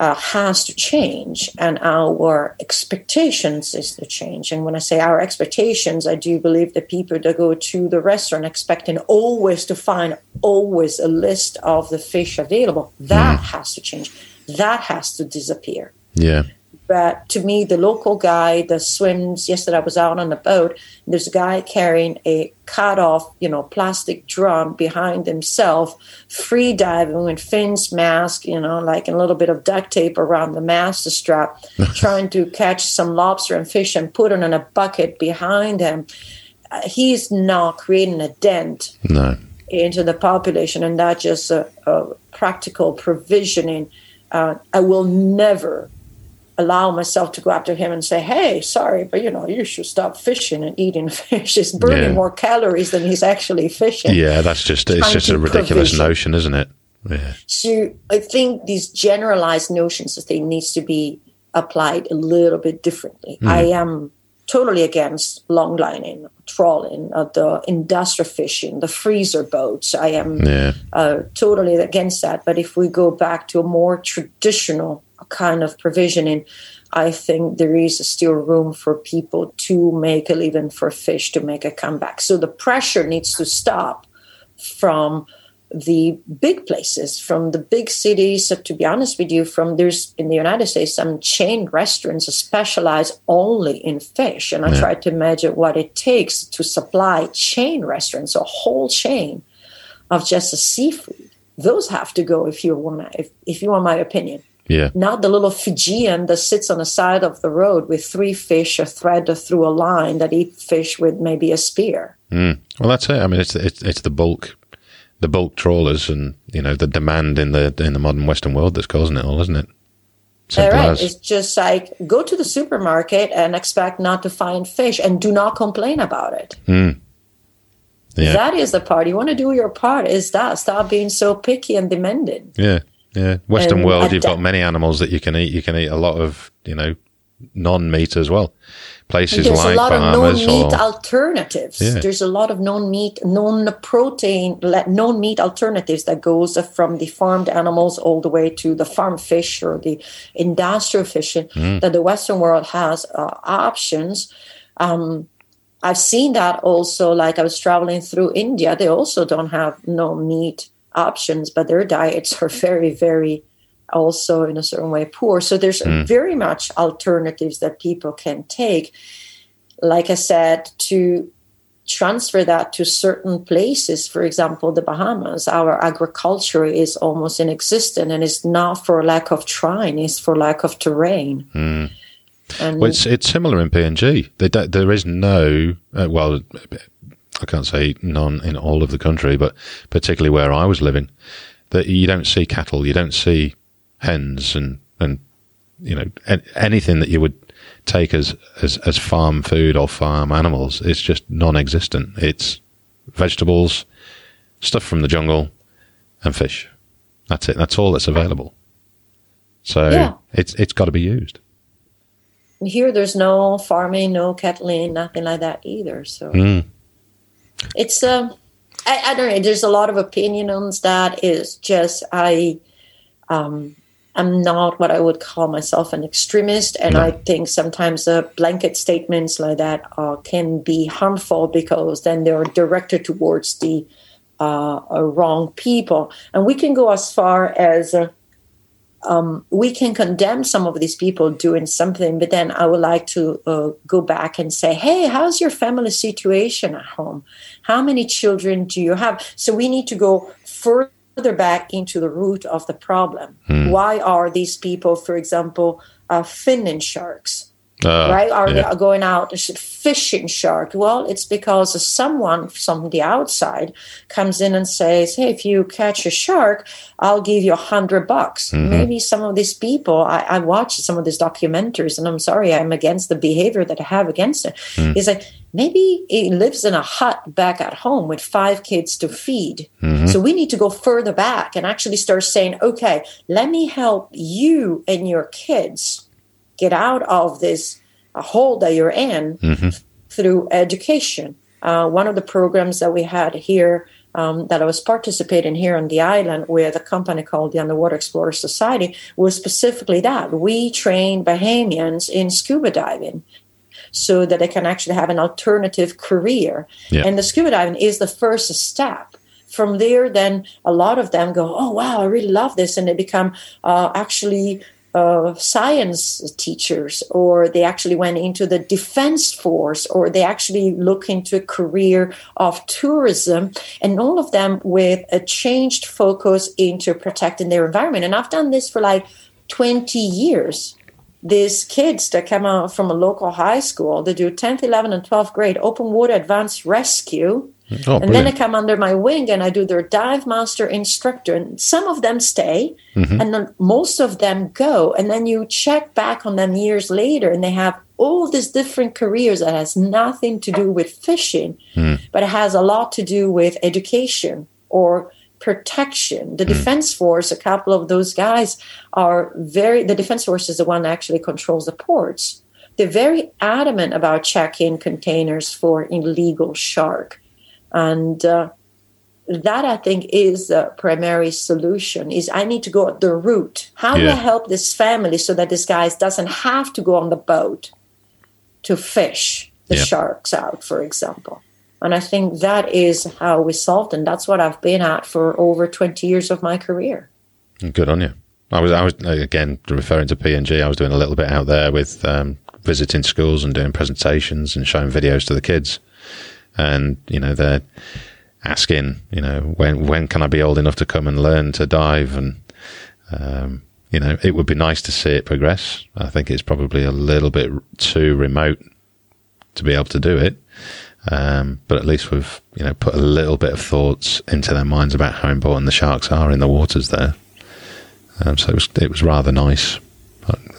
uh, has to change, and our expectations is to change. And when I say our expectations, I do believe that people that go to the restaurant expecting always to find always a list of the fish available, that mm. has to change. That has to disappear. Yeah. But to me, the local guy that swims, yesterday I was out on a boat, there's a guy carrying a cut-off, you know, plastic drum behind himself, free diving with fins, mask, you know, like a little bit of duct tape around the master strap, trying to catch some lobster and fish and put it in a bucket behind him. Uh, he's not creating a dent no. into the population, and that's just a, a practical provisioning. Uh, I will never allow myself to go up to him and say, hey, sorry, but, you know, you should stop fishing and eating fish. It's burning yeah. more calories than he's actually fishing. Yeah, that's just, it's just a ridiculous provision. notion, isn't it? Yeah. So I think these generalized notions that they needs to be applied a little bit differently. Mm. I am totally against longlining, trawling, uh, the industrial fishing, the freezer boats. I am yeah. uh, totally against that. But if we go back to a more traditional kind of provisioning, I think there is still room for people to make a living, for fish to make a comeback. So the pressure needs to stop from the big places, from the big cities. So to be honest with you, from there's in the United States some chain restaurants that specialize only in fish, and I yeah. try to imagine what it takes to supply chain restaurants, a whole chain of just a seafood. Those have to go if you want. If if you want my opinion. Yeah. Not the little Fijian that sits on the side of the road with three fish or threaded through a line that eat fish with maybe a spear. Mm. Well, that's it. I mean, it's, it's it's the bulk, the bulk trawlers, and you know the demand in the in the modern Western world that's causing it all, isn't it? Simple right. as. It's just like go to the supermarket and expect not to find fish, and do not complain about it. Mm. Yeah. That is the part you want to do. Your part is that stop being so picky and demanding. Yeah. Yeah, Western um, world, you've got many animals that you can eat. You can eat a lot of, you know, non-meat as well. Places there's like Bahamas. There's a lot of non-meat or, alternatives. Yeah. There's a lot of non-meat, non-protein, non-meat alternatives that goes from the farmed animals all the way to the farm fish or the industrial fishing mm. that the Western world has uh, options. Um I've seen that also, like I was traveling through India. They also don't have no meat options, but their diets are very, very also in a certain way poor. So there's mm. very much alternatives that people can take. Like I said, to transfer that to certain places, for example, the Bahamas, our agriculture is almost inexistent, and it's not for lack of trying, it's for lack of terrain. Mm. And well, it's, it's similar in P N G. They don't, there is no, uh, well, I can't say none in all of the country, but particularly where I was living, that you don't see cattle, you don't see hens, and, and you know an, anything that you would take as, as as farm food or farm animals. It's just non-existent. It's vegetables, stuff from the jungle, and fish. That's it. That's all that's available. So yeah. it's it's got to be used. Here, there's no farming, no cattling, nothing like that either. So. Mm. It's, um, I, I don't know, there's a lot of opinion on that. It's just I um, I'm not what I would call myself an extremist, and no. I think sometimes uh, blanket statements like that uh, can be harmful, because then they're directed towards the uh, wrong people. And we can go as far as uh, um, we can condemn some of these people doing something, but then I would like to uh, go back and say, hey, how's your family situation at home? How many children do you have? So we need to go further back into the root of the problem. Hmm. Why are these people, for example, uh, finning sharks, uh, right? Are yeah. they going out fishing shark? Well, it's because someone from the outside comes in and says, hey, if you catch a shark, I'll give you a hundred bucks. Mm-hmm. Maybe some of these people, I, I watch some of these documentaries, and I'm sorry, I'm against the behavior that I have against it. Mm. It's like, maybe he lives in a hut back at home with five kids to feed. Mm-hmm. So we need to go further back and actually start saying, okay, let me help you and your kids get out of this hole that you're in mm-hmm. through education. Uh, one of the programs that we had here um, that I was participating here on the island with a company called the Underwater Explorer Society was specifically that. We train Bahamians in scuba diving so that they can actually have an alternative career. Yeah. And the scuba diving is the first step. From there, then a lot of them go, oh, wow, I really love this. And they become uh, actually uh, science teachers, or they actually went into the defense force, or they actually look into a career of tourism, and all of them with a changed focus into protecting their environment. And I've done this for like twenty years. These kids that come out from a local high school, they do tenth, eleventh, and twelfth grade open water advanced rescue. Oh, and brilliant. Then they come under my wing and I do their dive master instructor. And some of them stay, mm-hmm. and then most of them go. And then you check back on them years later and they have all these different careers that has nothing to do with fishing, mm. but it has a lot to do with education or protection. The mm. Defense Force, a couple of those guys are very, the Defense Force is the one that actually controls the ports. They're very adamant about checking containers for illegal shark. And uh, that, I think, is the primary solution, is I need to go at the root. How yeah. do I help this family so that this guy doesn't have to go on the boat to fish the yeah. sharks out, for example? And I think that is how we solved, and that's what I've been at for over twenty years of my career. Good on you. I was, I was again, referring to P N G, I was doing a little bit out there with um, visiting schools and doing presentations and showing videos to the kids. And, you know, they're asking, you know, when when can I be old enough to come and learn to dive? And, um, you know, it would be nice to see it progress. I think it's probably a little bit too remote to be able to do it. Um, but at least we've, you know, put a little bit of thoughts into their minds about how important the sharks are in the waters there. Um, so it was, it was rather nice.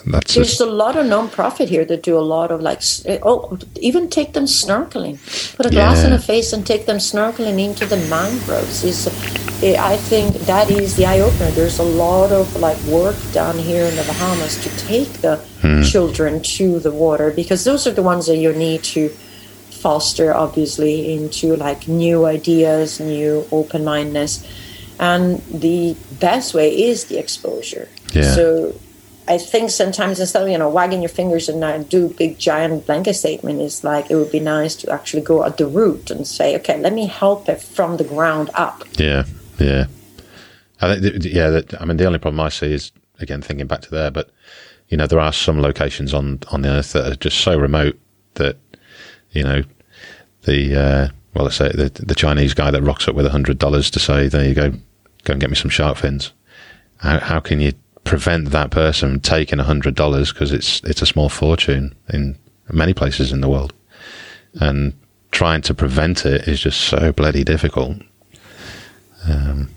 That's There's a, a lot of non-profit here that do a lot of like, oh, even take them snorkeling. Put a glass yeah. in the face and take them snorkeling into the mangroves. Is, I think that is the eye-opener. There's a lot of like work done here in the Bahamas to take the hmm. children to the water, because those are the ones that you need to foster, obviously, into like new ideas, new open-mindedness. And the best way is the exposure. Yeah. So I think sometimes instead of, you know, wagging your fingers and not do big giant blanket statement, is like it would be nice to actually go at the root and say, okay, let me help it from the ground up. Yeah, yeah. I think, yeah. That, I mean, the only problem I see is, again, thinking back to there, but you know, there are some locations on on the earth that are just so remote that, you know, the uh, well, let's say the, the Chinese guy that rocks up with a hundred dollars to say, there you go, go and get me some shark fins. How, how can you prevent that person taking a hundred dollars because it's it's a small fortune in many places in the world, and trying to prevent it is just so bloody difficult. Um,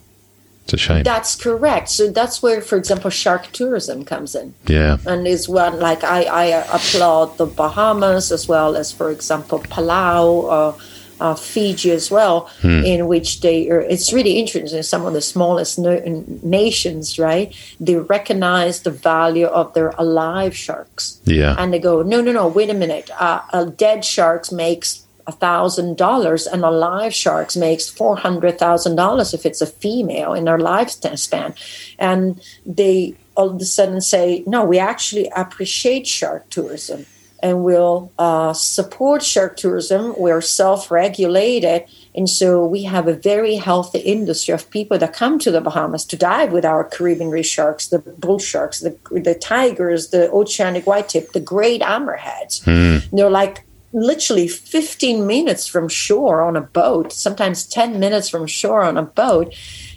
it's a shame. That's correct. So that's where, for example, shark tourism comes in. Yeah, and is one like I I applaud the Bahamas as well as, for example, Palau or. Uh, Fiji as well, hmm. in which they are, it's really interesting, some of the smallest no, nations, right, they recognize the value of their alive sharks. Yeah. And they go, no, no, no, wait a minute, uh, a dead shark makes a thousand dollars, and a live shark makes four hundred thousand dollars if it's a female in their lifespan. And they all of a sudden say, no, we actually appreciate shark tourism. And we'll uh, support shark tourism. We're self-regulated. And so we have a very healthy industry of people that come to the Bahamas to dive with our Caribbean reef sharks, the bull sharks, the, the tigers, the oceanic white tip, the great hammerheads. Mm. They're like literally fifteen minutes from shore on a boat, sometimes ten minutes from shore on a boat.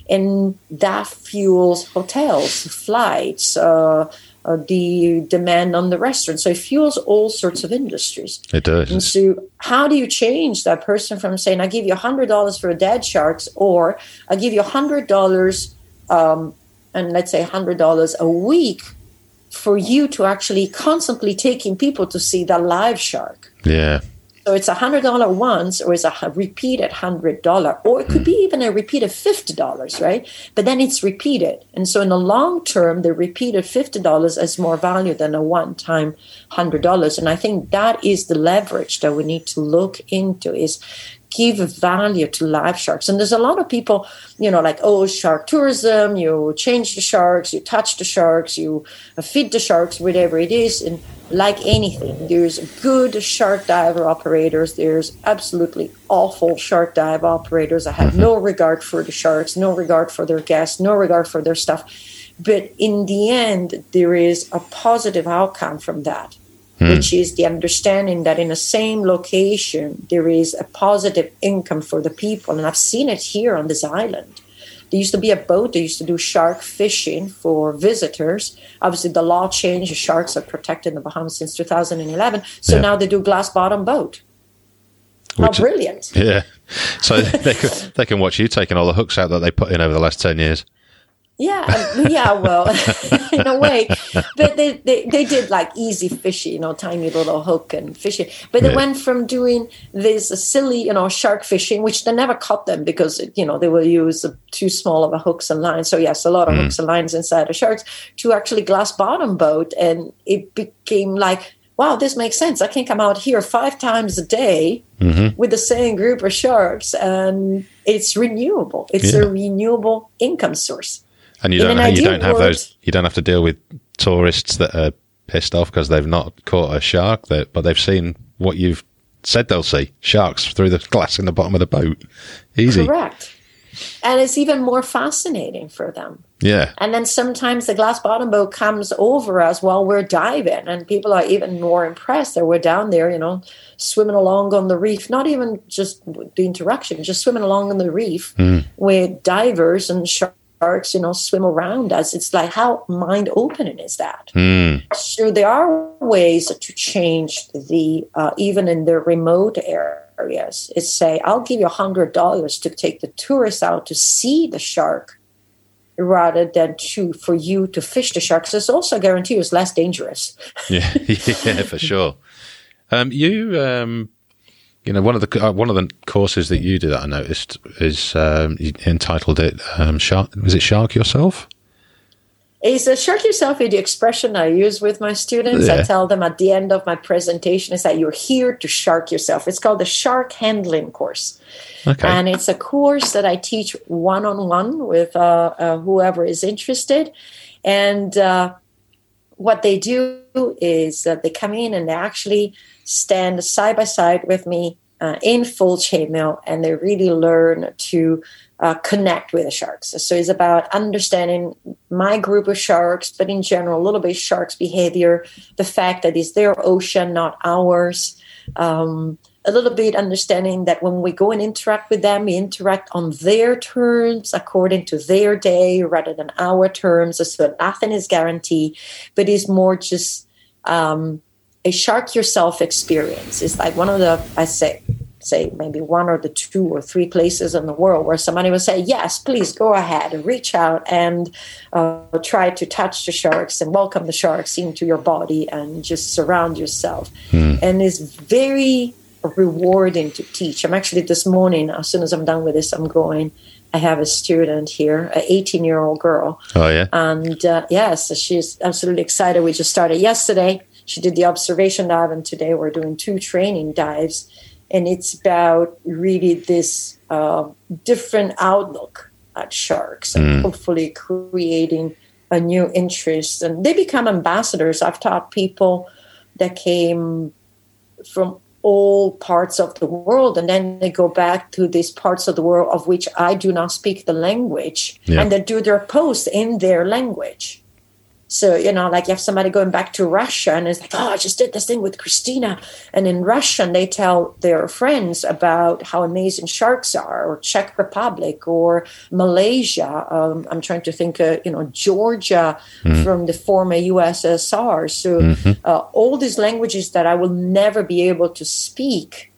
And that fuels hotels, flights, uh the demand on the restaurant. So it fuels all sorts of industries. It does. And so how do you change that person from saying, I give you one hundred dollars for a dead shark, or I give you one hundred dollars um, and let's say one hundred dollars a week for you to actually constantly taking people to see the live shark? Yeah. So it's one hundred dollars once, or it's a repeated one hundred dollars, or it could be even a repeated fifty dollars, right? But then it's repeated. And so in the long term, the repeated fifty dollars is more value than a one-time one hundred dollars. And I think that is the leverage that we need to look into, is give value to live sharks. And there's a lot of people, you know, like, oh, shark tourism, you change the sharks, you touch the sharks, you feed the sharks, whatever it is. And like anything, there's good shark diver operators. There's absolutely awful shark dive operators that have no regard for the sharks, no regard for their guests, no regard for their stuff. But in the end, there is a positive outcome from that. Hmm. Which is the understanding that in the same location, there is a positive income for the people. And I've seen it here on this island. There used to be a boat that used to do shark fishing for visitors. Obviously, the law changed. The sharks are protected in the Bahamas since two thousand eleven. So yeah. Now they do glass-bottom boat. How Which, brilliant. Yeah. So they, can, they can watch you taking all the hooks out that they put in over the last ten years. Yeah, yeah, well, in a way. But they, they, they did like easy fishing, you know, tiny little hook and fishing. But they yeah. went from doing this silly, you know, shark fishing, which they never caught them because, you know, they will use too small of a hooks and lines. So, yes, a lot of mm. hooks and lines inside of sharks to actually glass bottom boat. And it became like, wow, this makes sense. I can come out here five times a day mm-hmm. with the same group of sharks. And it's renewable. It's yeah. a renewable income source. And you don't, an and you don't have world, those. You don't have to deal with tourists that are pissed off because they've not caught a shark, that, but they've seen what you've said they'll see: sharks through the glass in the bottom of the boat. Easy, correct. And it's even more fascinating for them. Yeah. And then sometimes the glass bottom boat comes over us while we're diving, and people are even more impressed that we're down there, you know, swimming along on the reef, not even just the interaction, just swimming along on the reef mm. with divers and sharks. Sharks, you know, swim around us. It's like, how mind-opening is that? Mm. So there are ways to change the, uh, even in the remote areas. It's say, I'll give you one hundred dollars to take the tourists out to see the shark rather than to for you to fish the shark. So it's also guaranteed it's less dangerous. yeah, yeah, for sure. Um, you... Um You know, one of the uh, one of the courses that you did that I noticed is um, you entitled it um, "Shark." Was it "Shark Yourself"? It's a "Shark Yourself" is the expression I use with my students. Yeah. I tell them at the end of my presentation is that you're here to shark yourself. It's called the Shark Handling Course, okay. And it's a course that I teach one on one with uh, uh, whoever is interested, and uh, what they do is that they come in and they actually stand side by side with me uh, in full chainmail, and they really learn to uh, connect with the sharks. So it's about understanding my group of sharks, but in general, a little bit sharks' behavior, the fact that it's their ocean, not ours. Um, a little bit understanding that when we go and interact with them, we interact on their terms according to their day rather than our terms. So nothing is guaranteed, but it's more just um, a shark yourself experience. It's like one of the, I say, say maybe one or the two or three places in the world where somebody will say, yes, please go ahead and reach out and uh, try to touch the sharks and welcome the sharks into your body and just surround yourself. Hmm. And it's very rewarding to teach. I'm actually this morning, as soon as I'm done with this, I'm going. I have a student here, an eighteen-year-old girl. Oh yeah, and uh, yes, yeah, so she's absolutely excited. We just started yesterday. She did the observation dive, and today we're doing two training dives, and it's about really this uh, different outlook at sharks, mm. and hopefully creating a new interest. And they become ambassadors. I've taught people that came from all parts of the world, and then they go back to these parts of the world of which I do not speak the language, yeah. and they do their posts in their language. So, you know, like you have somebody going back to Russia, and it's like, oh, I just did this thing with Christina. And in Russian, they tell their friends about how amazing sharks are, or Czech Republic, or Malaysia. Um, I'm trying to think, uh, you know, Georgia mm. from the former U S S R. So mm-hmm. uh, all these languages that I will never be able to speak,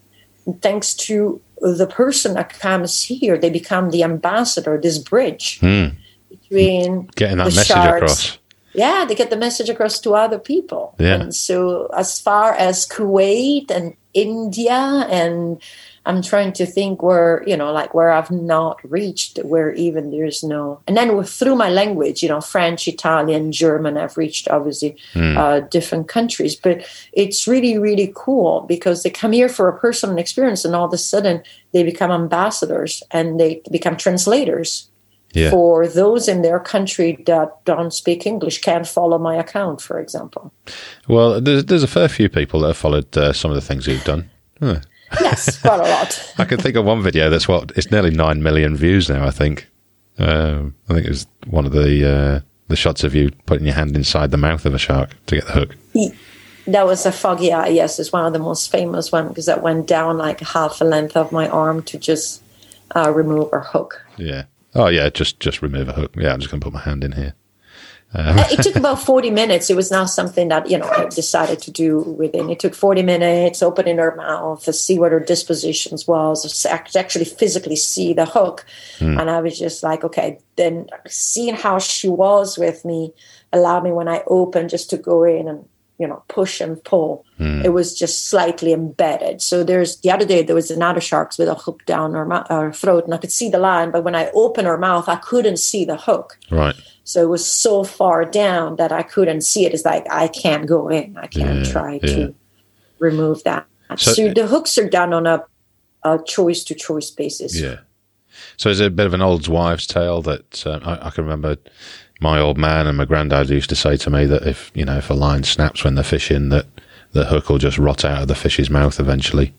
thanks to the person that comes here, they become the ambassador, this bridge mm. between getting that the message sharks across. Yeah, to get the message across to other people. Yeah. And so as far as Kuwait and India, and I'm trying to think where, you know, like where I've not reached, where even there's no. And then through my language, you know, French, Italian, German, I've reached obviously mm. uh, different countries. But it's really, really cool because they come here for a personal experience and all of a sudden they become ambassadors and they become translators. Yeah. For those in their country that don't speak English, can't follow my account, for example. Well, there's, there's a fair few people that have followed uh, some of the things you've done. Huh. Yes, quite a lot. I can think of one video that's what, it's nearly nine million views now, I think. Um, I think it was one of the uh, the shots of you putting your hand inside the mouth of a shark to get the hook. Yeah. That was a foggy eye, yes. It's one of the most famous ones because that went down like half a length of my arm to just uh, remove a hook. Yeah. Oh, yeah, just just remove a hook. Yeah, I'm just going to put my hand in here. Um. It took about forty minutes. It was not something that, you know, I decided to do within. It took forty minutes, opening her mouth, to see what her dispositions was, actually physically see the hook. Mm. And I was just like, okay, then seeing how she was with me allowed me when I opened just to go in and, you know, push and pull. Mm. It was just slightly embedded. So there's the other day there was another shark with a hook down her, mu- her throat, and I could see the line, but when I opened her mouth, I couldn't see the hook. Right. So it was so far down that I couldn't see it. It's like I can't go in. I can't yeah, try yeah. to remove that. So, so the hooks are done on a, a choice-to-choice basis. Yeah. So is it a bit of an old wives' tale that um, I, I can remember? My old man and my granddad used to say to me that if, you know, if a line snaps when they're fishing, that the hook will just rot out of the fish's mouth eventually.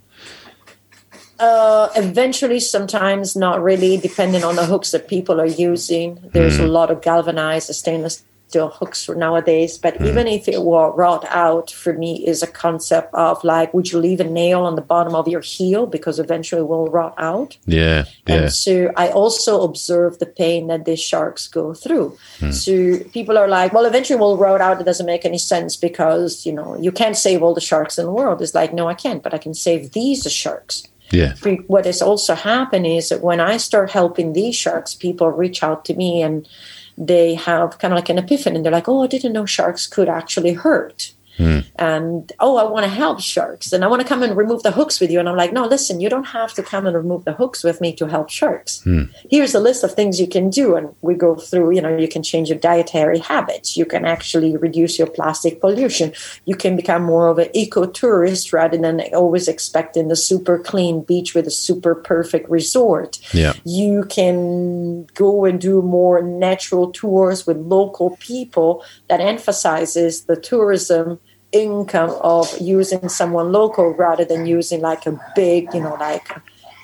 Uh, eventually, sometimes not really, depending on the hooks that people are using. There's mm. a lot of galvanized stainless steel hooks nowadays. But mm. even if it were rot out, for me, is a concept of like, would you leave a nail on the bottom of your heel? Because eventually it will rot out. Yeah. And yeah. so I also observe the pain that these sharks go through. Mm. So people are like, well, eventually it will rot out. It doesn't make any sense because, you know, you can't save all the sharks in the world. It's like, no, I can't, but I can save these sharks. Yeah. What has also happened is that when I start helping these sharks, people reach out to me and they have kind of like an epiphany. And they're like, oh, I didn't know sharks could actually hurt. Mm. And, oh, I want to help sharks. And I want to come and remove the hooks with you. And I'm like, no, listen, you don't have to come and remove the hooks with me to help sharks. Mm. Here's a list of things you can do. And we go through, you know, you can change your dietary habits. You can actually reduce your plastic pollution. You can become more of an eco-tourist rather than always expecting the super clean beach with a super perfect resort. Yeah. You can go and do more natural tours with local people that emphasizes the tourism income of using someone local rather than using like a big, you know, like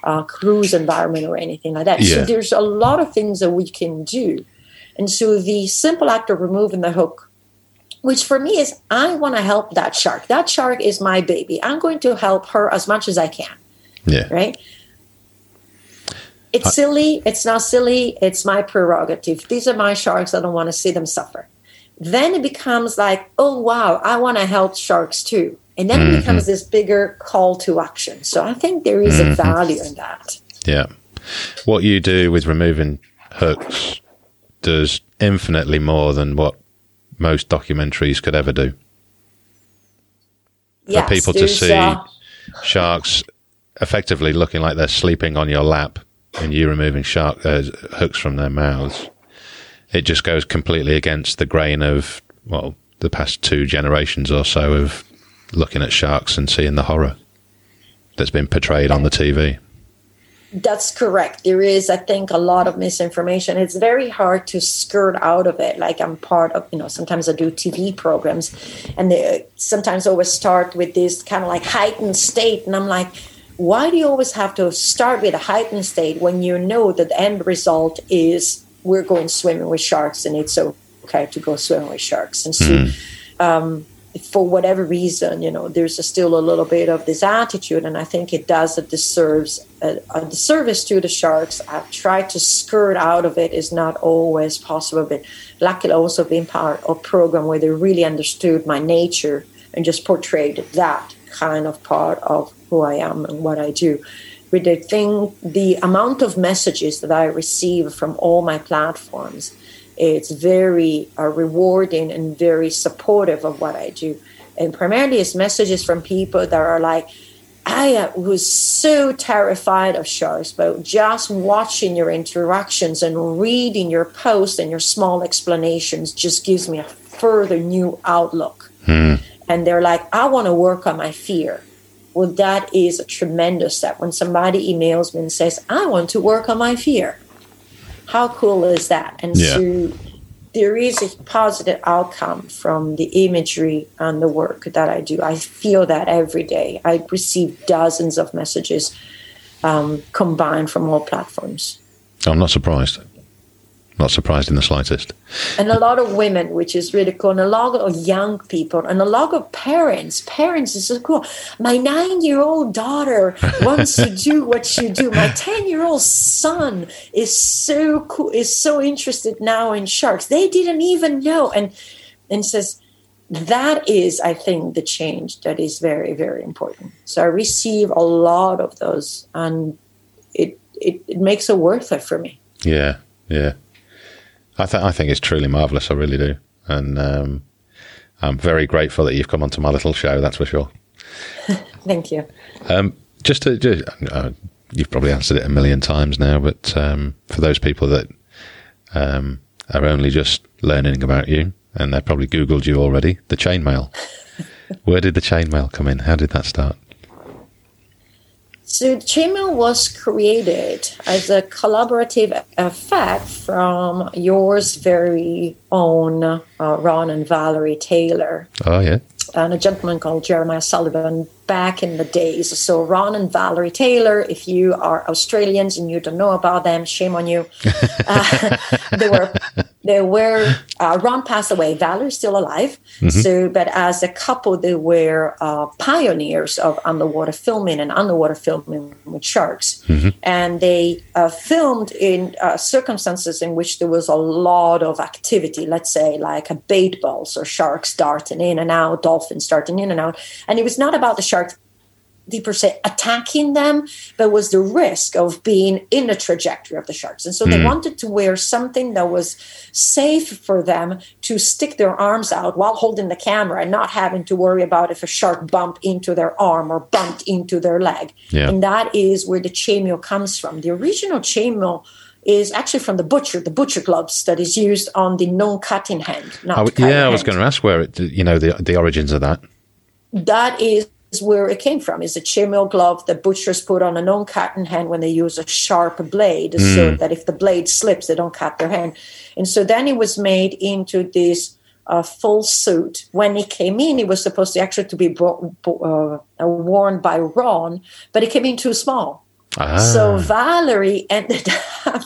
a cruise environment or anything like that. Yeah. So there's a lot of things that we can do. And so the simple act of removing the hook, which for me is I want to help that shark. That shark is my baby. I'm going to help her as much as I can. Yeah. Right? It's I- silly. It's not silly. It's my prerogative. These are my sharks. I don't want to see them suffer. Then it becomes like, oh, wow, I want to help sharks too. And then mm-hmm. it becomes this bigger call to action. So I think there is mm-hmm. a value in that. Yeah. What you do with removing hooks does infinitely more than what most documentaries could ever do. Yes, for people to see uh... sharks effectively looking like they're sleeping on your lap and you removing shark uh, hooks from their mouths. It just goes completely against the grain of, well, the past two generations or so of looking at sharks and seeing the horror that's been portrayed on the T V. That's correct. There is, I think, a lot of misinformation. It's very hard to skirt out of it. Like I'm part of, you know, sometimes I do T V programs and they sometimes always start with this kind of like heightened state. And I'm like, why do you always have to start with a heightened state when you know that the end result is we're going swimming with sharks and it's okay to go swimming with sharks. And so mm. um, for whatever reason, you know, there's a still a little bit of this attitude, and I think it does a disservice, a, a disservice to the sharks. I've tried to skirt out of it. It's not always possible, but luckily also being part of a program where they really understood my nature and just portrayed that kind of part of who I am and what I do. With the thing, the amount of messages that I receive from all my platforms It's very uh, rewarding and very supportive of what I do. And primarily it's messages from people that are like, I was so terrified of sharks, but just watching your interactions and reading your posts and your small explanations just gives me a further new outlook. Hmm. And they're like, I want to work on my fear. Well, that is a tremendous step. When somebody emails me and says, I want to work on my fear. How cool is that? And yeah. so there is a positive outcome from the imagery and the work that I do. I feel that every day. I receive dozens of messages um, combined from all platforms. I'm not surprised. Not surprised in the slightest. And a lot of women, which is really cool, and a lot of young people, and a lot of parents. Parents is so cool. My nine-year-old daughter wants to do what you do. My ten-year-old son is so cool, is so interested now in sharks. They didn't even know. And and says, that is, I think, the change that is very, very important. So I receive a lot of those, and it it, it makes it worth it for me. Yeah, yeah. I, th- I think it's truly marvellous. I really do. And um, I'm very grateful that you've come onto my little show, that's for sure. Thank you. Um, just to do, uh, you've probably answered it a million times now, but um, for those people that um, are only just learning about you, and they've probably Googled you already, the chainmail. Where did the chainmail come in? How did that start? So chainmail was created as a collaborative effect from yours very own uh, Ron and Valerie Taylor. Oh, yeah. And a gentleman called Jeremiah Sullivan back in the days. So Ron and Valerie Taylor, if you are Australians and you don't know about them, shame on you. Uh, they were, they were uh, Ron passed away. Valerie's still alive. Mm-hmm. So, but as a couple, they were uh, pioneers of underwater filming and underwater filming with sharks. Mm-hmm. And they uh, filmed in uh, circumstances in which there was a lot of activity, let's say like a bait ball, so sharks darting in and out, dolphins darting in and out. And it was not about the sharks per se attacking them, but was the risk of being in the trajectory of the sharks. And so mm. they wanted to wear something that was safe for them to stick their arms out while holding the camera and not having to worry about if a shark bumped into their arm or bumped into their leg. Yeah. And that is where the chainmail comes from. The original chainmail is actually from the butcher, the butcher gloves that is used on the non-cutting hand. Not I w- yeah, hand. I was going to ask where it, you know, the the origins of that. That is where it came from. It's a chainmail glove that butchers put on a non-cutting hand when they use a sharp blade, mm. so that if the blade slips, they don't cut their hand. And so then it was made into this uh, full suit. When it came in, it was supposed to actually to be brought, uh, worn by Ron, but it came in too small. Ah. So Valerie ended up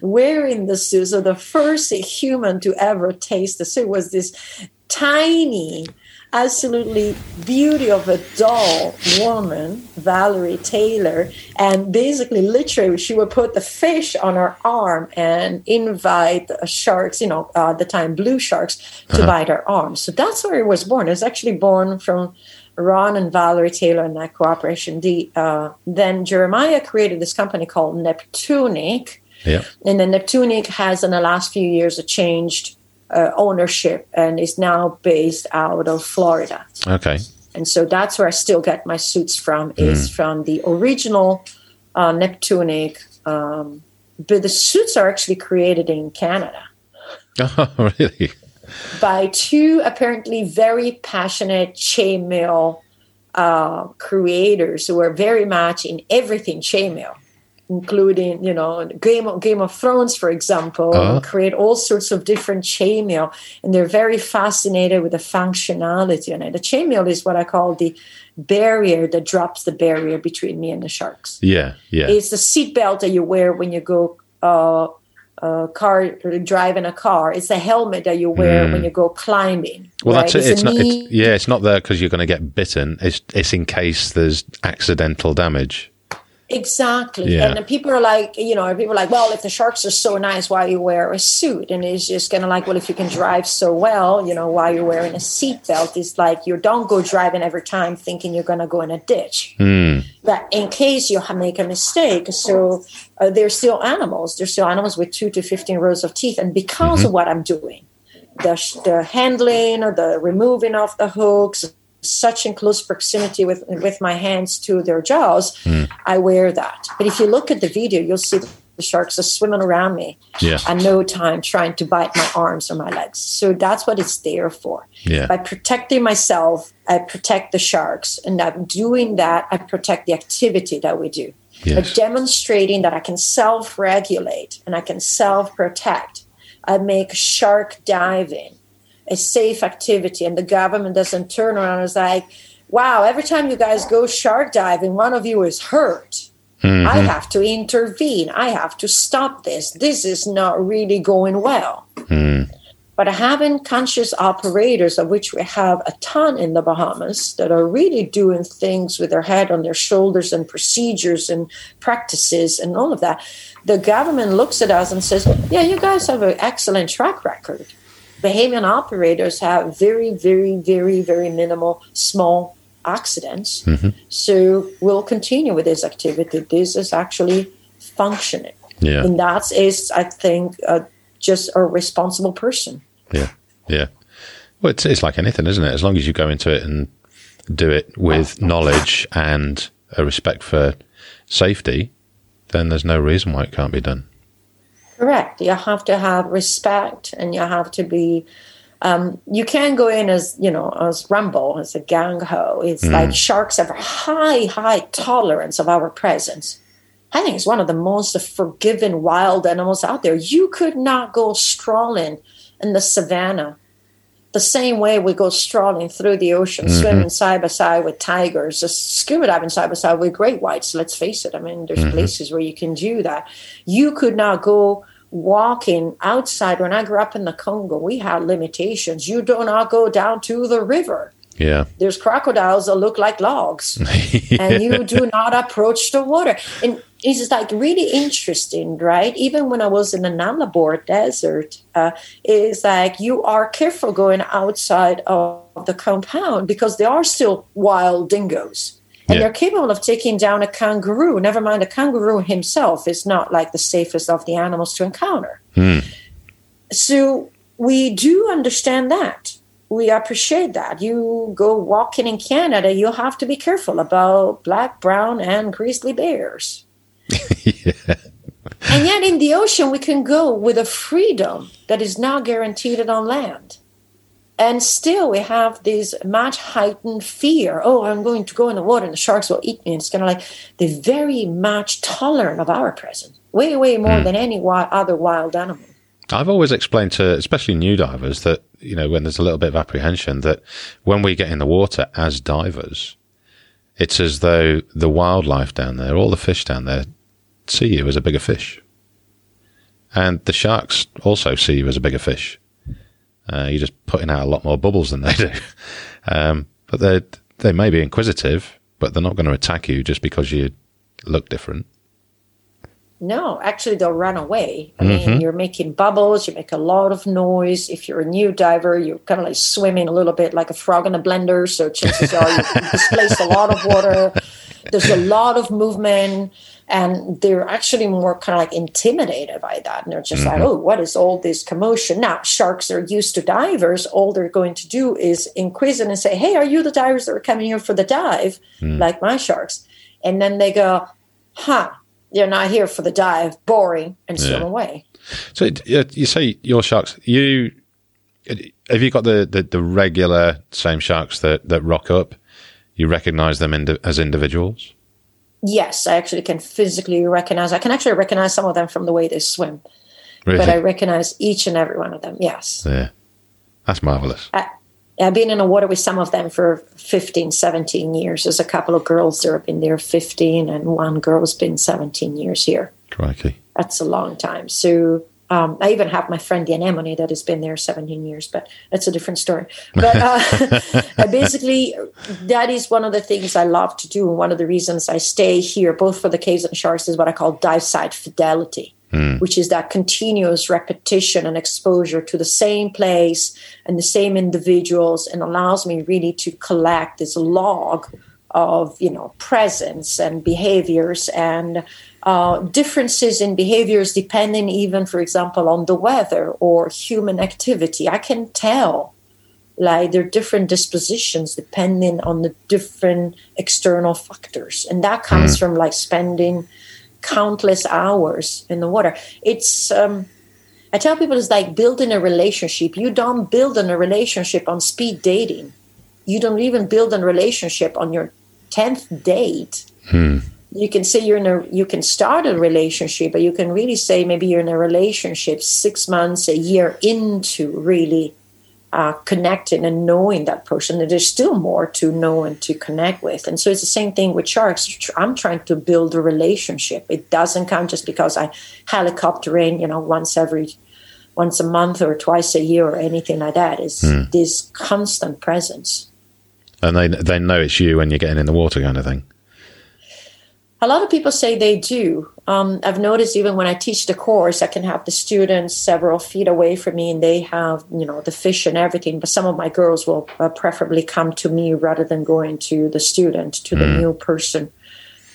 wearing the suit. So the first human to ever taste the suit was this tiny, absolutely beauty of a doll woman, Valerie Taylor. And basically, literally, she would put the fish on her arm and invite sharks, you know, uh, at the time, blue sharks, to uh-huh. bite her arm. So that's where it was born. It was actually born from Ron and Valerie Taylor and that cooperation. The, uh, then Jeremiah created this company called Neptunic. Yeah. And then Neptunic has, in the last few years, changed uh, ownership and is now based out of Florida. Okay. And so that's where I still get my suits from, is mm. from the original uh, Neptunic. Um, but the suits are actually created in Canada. Oh, really? By two apparently very passionate chainmail uh, creators who are very much in everything chainmail, including, you know, Game of, Game of Thrones, for example, uh-huh. create all sorts of different chainmail. And they're very fascinated with the functionality in it. The chainmail is what I call the barrier that drops the barrier between me and the sharks. Yeah, yeah. It's the seatbelt that you wear when you go uh, uh, car driving a car. It's the helmet that you wear mm. when you go climbing. Well, right? that's it. It's, it's not. It's, yeah, it's not there because you're going to get bitten. It's it's in case there's accidental damage. Exactly. Yeah. And people are like, you know, people are like, well, if the sharks are so nice, why you wear a suit? And it's just kind of like, well, if you can drive so well, you know, why you're wearing a seatbelt? It's like, you don't go driving every time thinking you're going to go in a ditch. Mm. But in case you make a mistake, so uh, they're still animals. They're still animals with two to fifteen rows of teeth. And because mm-hmm. of what I'm doing, the, the handling or the removing of the hooks, such in close proximity with with my hands to their jaws, mm. I wear that. But if you look at the video, you'll see the sharks are swimming around me yeah. at no time trying to bite my arms or my legs. So that's what it's there for. Yeah. By protecting myself, I protect the sharks. And by doing that, I protect the activity that we do. Yes. By demonstrating that I can self-regulate and I can self-protect, I make shark diving a safe activity, and the government doesn't turn around and is like, wow, every time you guys go shark diving, one of you is hurt. Mm-hmm. I have to intervene. I have to stop this. This is not really going well. Mm. But having conscious operators, of which we have a ton in the Bahamas, that are really doing things with their head on their shoulders and procedures and practices and all of that, the government looks at us and says, yeah, you guys have an excellent track record. Bahamian operators have very, very, very, very minimal small accidents. Mm-hmm. So we'll continue with this activity. This is actually functioning. Yeah. And that is, I think, uh, just a responsible person. Yeah, yeah. Well, it's, it's like anything, isn't it? As long as you go into it and do it with knowledge and a respect for safety, then there's no reason why it can't be done. Correct. You have to have respect, and you have to be. Um, you can't go in as you know as rumble as a gang ho. It's mm. like sharks have a high, high tolerance of our presence. I think it's one of the most forgiving wild animals out there. You could not go strolling in the savannah the same way we go strolling through the ocean, mm-hmm. swimming side by side with tigers, just scuba diving side by side with great whites. Let's face it. I mean, there's mm-hmm. places where you can do that. You could not go walking outside. When I grew up in the Congo, we had limitations. You do not go down to the river. Yeah. There's crocodiles that look like logs yeah. and you do not approach the water. And it's just like really interesting, right? Even when I was in the Namibor desert, uh, it's like you are careful going outside of the compound because there are still wild dingoes. And yeah. they're capable of taking down a kangaroo. Never mind, a kangaroo himself is not like the safest of the animals to encounter. Hmm. So we do understand that. We appreciate that. You go walking in Canada, you have to be careful about black, brown, and grizzly bears. yeah. And yet in the ocean, we can go with a freedom that is not guaranteed on land. And still we have this much heightened fear. Oh, I'm going to go in the water and the sharks will eat me. And it's kind of like they're very much tolerant of our presence, way, way more mm. than any wi- other wild animal. I've always explained to, especially new divers, that, you know, when there's a little bit of apprehension, that when we get in the water as divers, it's as though the wildlife down there, all the fish down there, see you as a bigger fish. And the sharks also see you as a bigger fish. Uh, you're just putting out a lot more bubbles than they do. um, but they they may be inquisitive, but they're not going to attack you just because you look different. No, actually, they'll run away. I mean, mm-hmm. you're making bubbles, you make a lot of noise. If you're a new diver, you're kind of like swimming a little bit like a frog in a blender. So chances are you displace a lot of water. There's a lot of movement. And they're actually more kind of like intimidated by that. And they're just mm-hmm. like, oh, what is all this commotion? Now, sharks are used to divers. All they're going to do is inquisitive and say, hey, are you the divers that are coming here for the dive? Mm. Like my sharks. And then they go, huh. They're not here for the dive, boring, and swim yeah. away. So you say your sharks, you have you got the, the, the regular same sharks that, that rock up? You recognize them in, as individuals? Yes, I actually can physically recognize. I can actually recognize some of them from the way they swim. Really? But I recognize each and every one of them, yes. Yeah, that's marvelous. I, I've been in the water with some of them for fifteen, seventeen years. There's a couple of girls that have been there fifteen, and one girl's been seventeen years here. Crikey. That's a long time. So Um, I even have my friend, the anemone, that has been there seventeen years, but that's a different story. But uh, I basically, that is one of the things I love to do. And one of the reasons I stay here, both for the caves and sharks, is what I call dive site fidelity, mm. which is that continuous repetition and exposure to the same place and the same individuals, and allows me really to collect this log of, you know, presence and behaviors and Uh, differences in behaviors depending even, for example, on the weather or human activity. I can tell, like, there are different dispositions depending on the different external factors. And that comes from, like, spending countless hours in the water. It's, um, I tell people it's like building a relationship. You don't build a relationship on speed dating. You don't even build a relationship on your tenth date. Hmm. You can say you're in a, you can start a relationship, but you can really say maybe you're in a relationship six months, a year into really uh, connecting and knowing that person. And there's still more to know and to connect with. And so it's the same thing with sharks. I'm trying to build a relationship. It doesn't come just because I helicopter in, you know, once every, once a month or twice a year or anything like that. It's mm. this constant presence. And they they know it's you when you're getting in the water, kind of thing. A lot of people say they do. Um, I've noticed even when I teach the course, I can have the students several feet away from me and they have, you know, the fish and everything. But some of my girls will uh, preferably come to me rather than going to the student, to the mm. new person.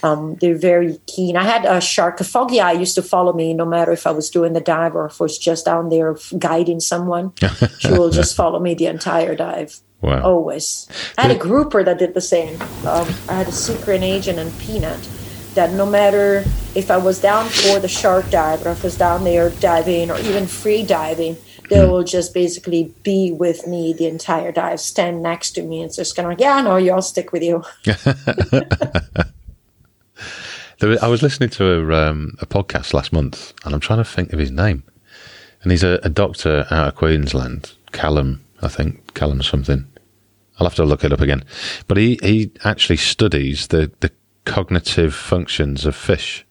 Um, they're very keen. I had a shark, a foggy eye used to follow me no matter if I was doing the dive or if I was just down there guiding someone. She will just follow me the entire dive. Wow. Always. I had a grouper that did the same. Um, I had a Sucrian agent and Peanut. That no matter if I was down for the shark dive or if I was down there diving or even free diving, they will just basically be with me the entire dive, stand next to me, and just kind of like, yeah, no, y'all stick with you. There was, I was listening to a, um, a podcast last month, and I'm trying to think of his name. And he's a, a doctor out of Queensland, Callum, I think, Callum something. I'll have to look it up again. But he, he actually studies the, the cognitive functions of fish,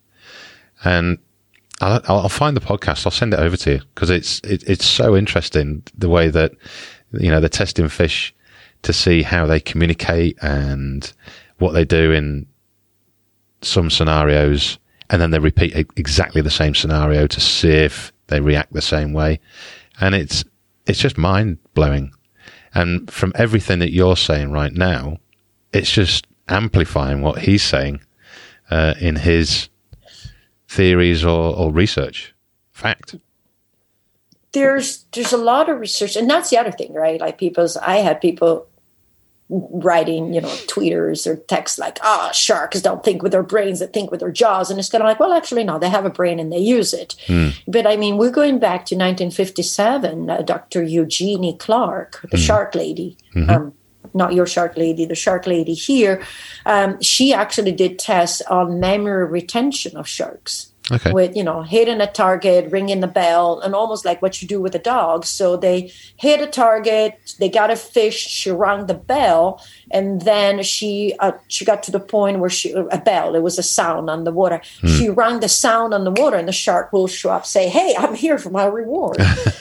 and I'll, I'll find the podcast. I'll send it over to you because it's it, it's so interesting the way that, you know, they're testing fish to see how they communicate and what they do in some scenarios, and then they repeat exactly the same scenario to see if they react the same way, and it's it's just mind blowing. And from everything that you're saying right now, it's just amplifying what he's saying uh, in his theories or, or research. Fact. There's there's a lot of research, and that's the other thing, right? Like people's, I had people writing, you know, tweeters or texts like, ah, oh, sharks don't think with their brains, they think with their jaws. And it's kind of like, well, actually, no, they have a brain and they use it. Mm. But I mean, we're going back to nineteen fifty-seven, uh, Doctor Eugenie Clark, the mm. shark lady, mm-hmm. um, not your shark lady, the shark lady here, um, she actually did tests on memory retention of sharks. Okay. With, you know, hitting a target, ringing the bell, and almost like what you do with a dog. So they hit a target, they got a fish, she rang the bell, and then she uh, she got to the point where she, a bell, it was a sound on the water. Mm. She rang the sound on the water, and the shark will show up, say, hey, I'm here for my reward.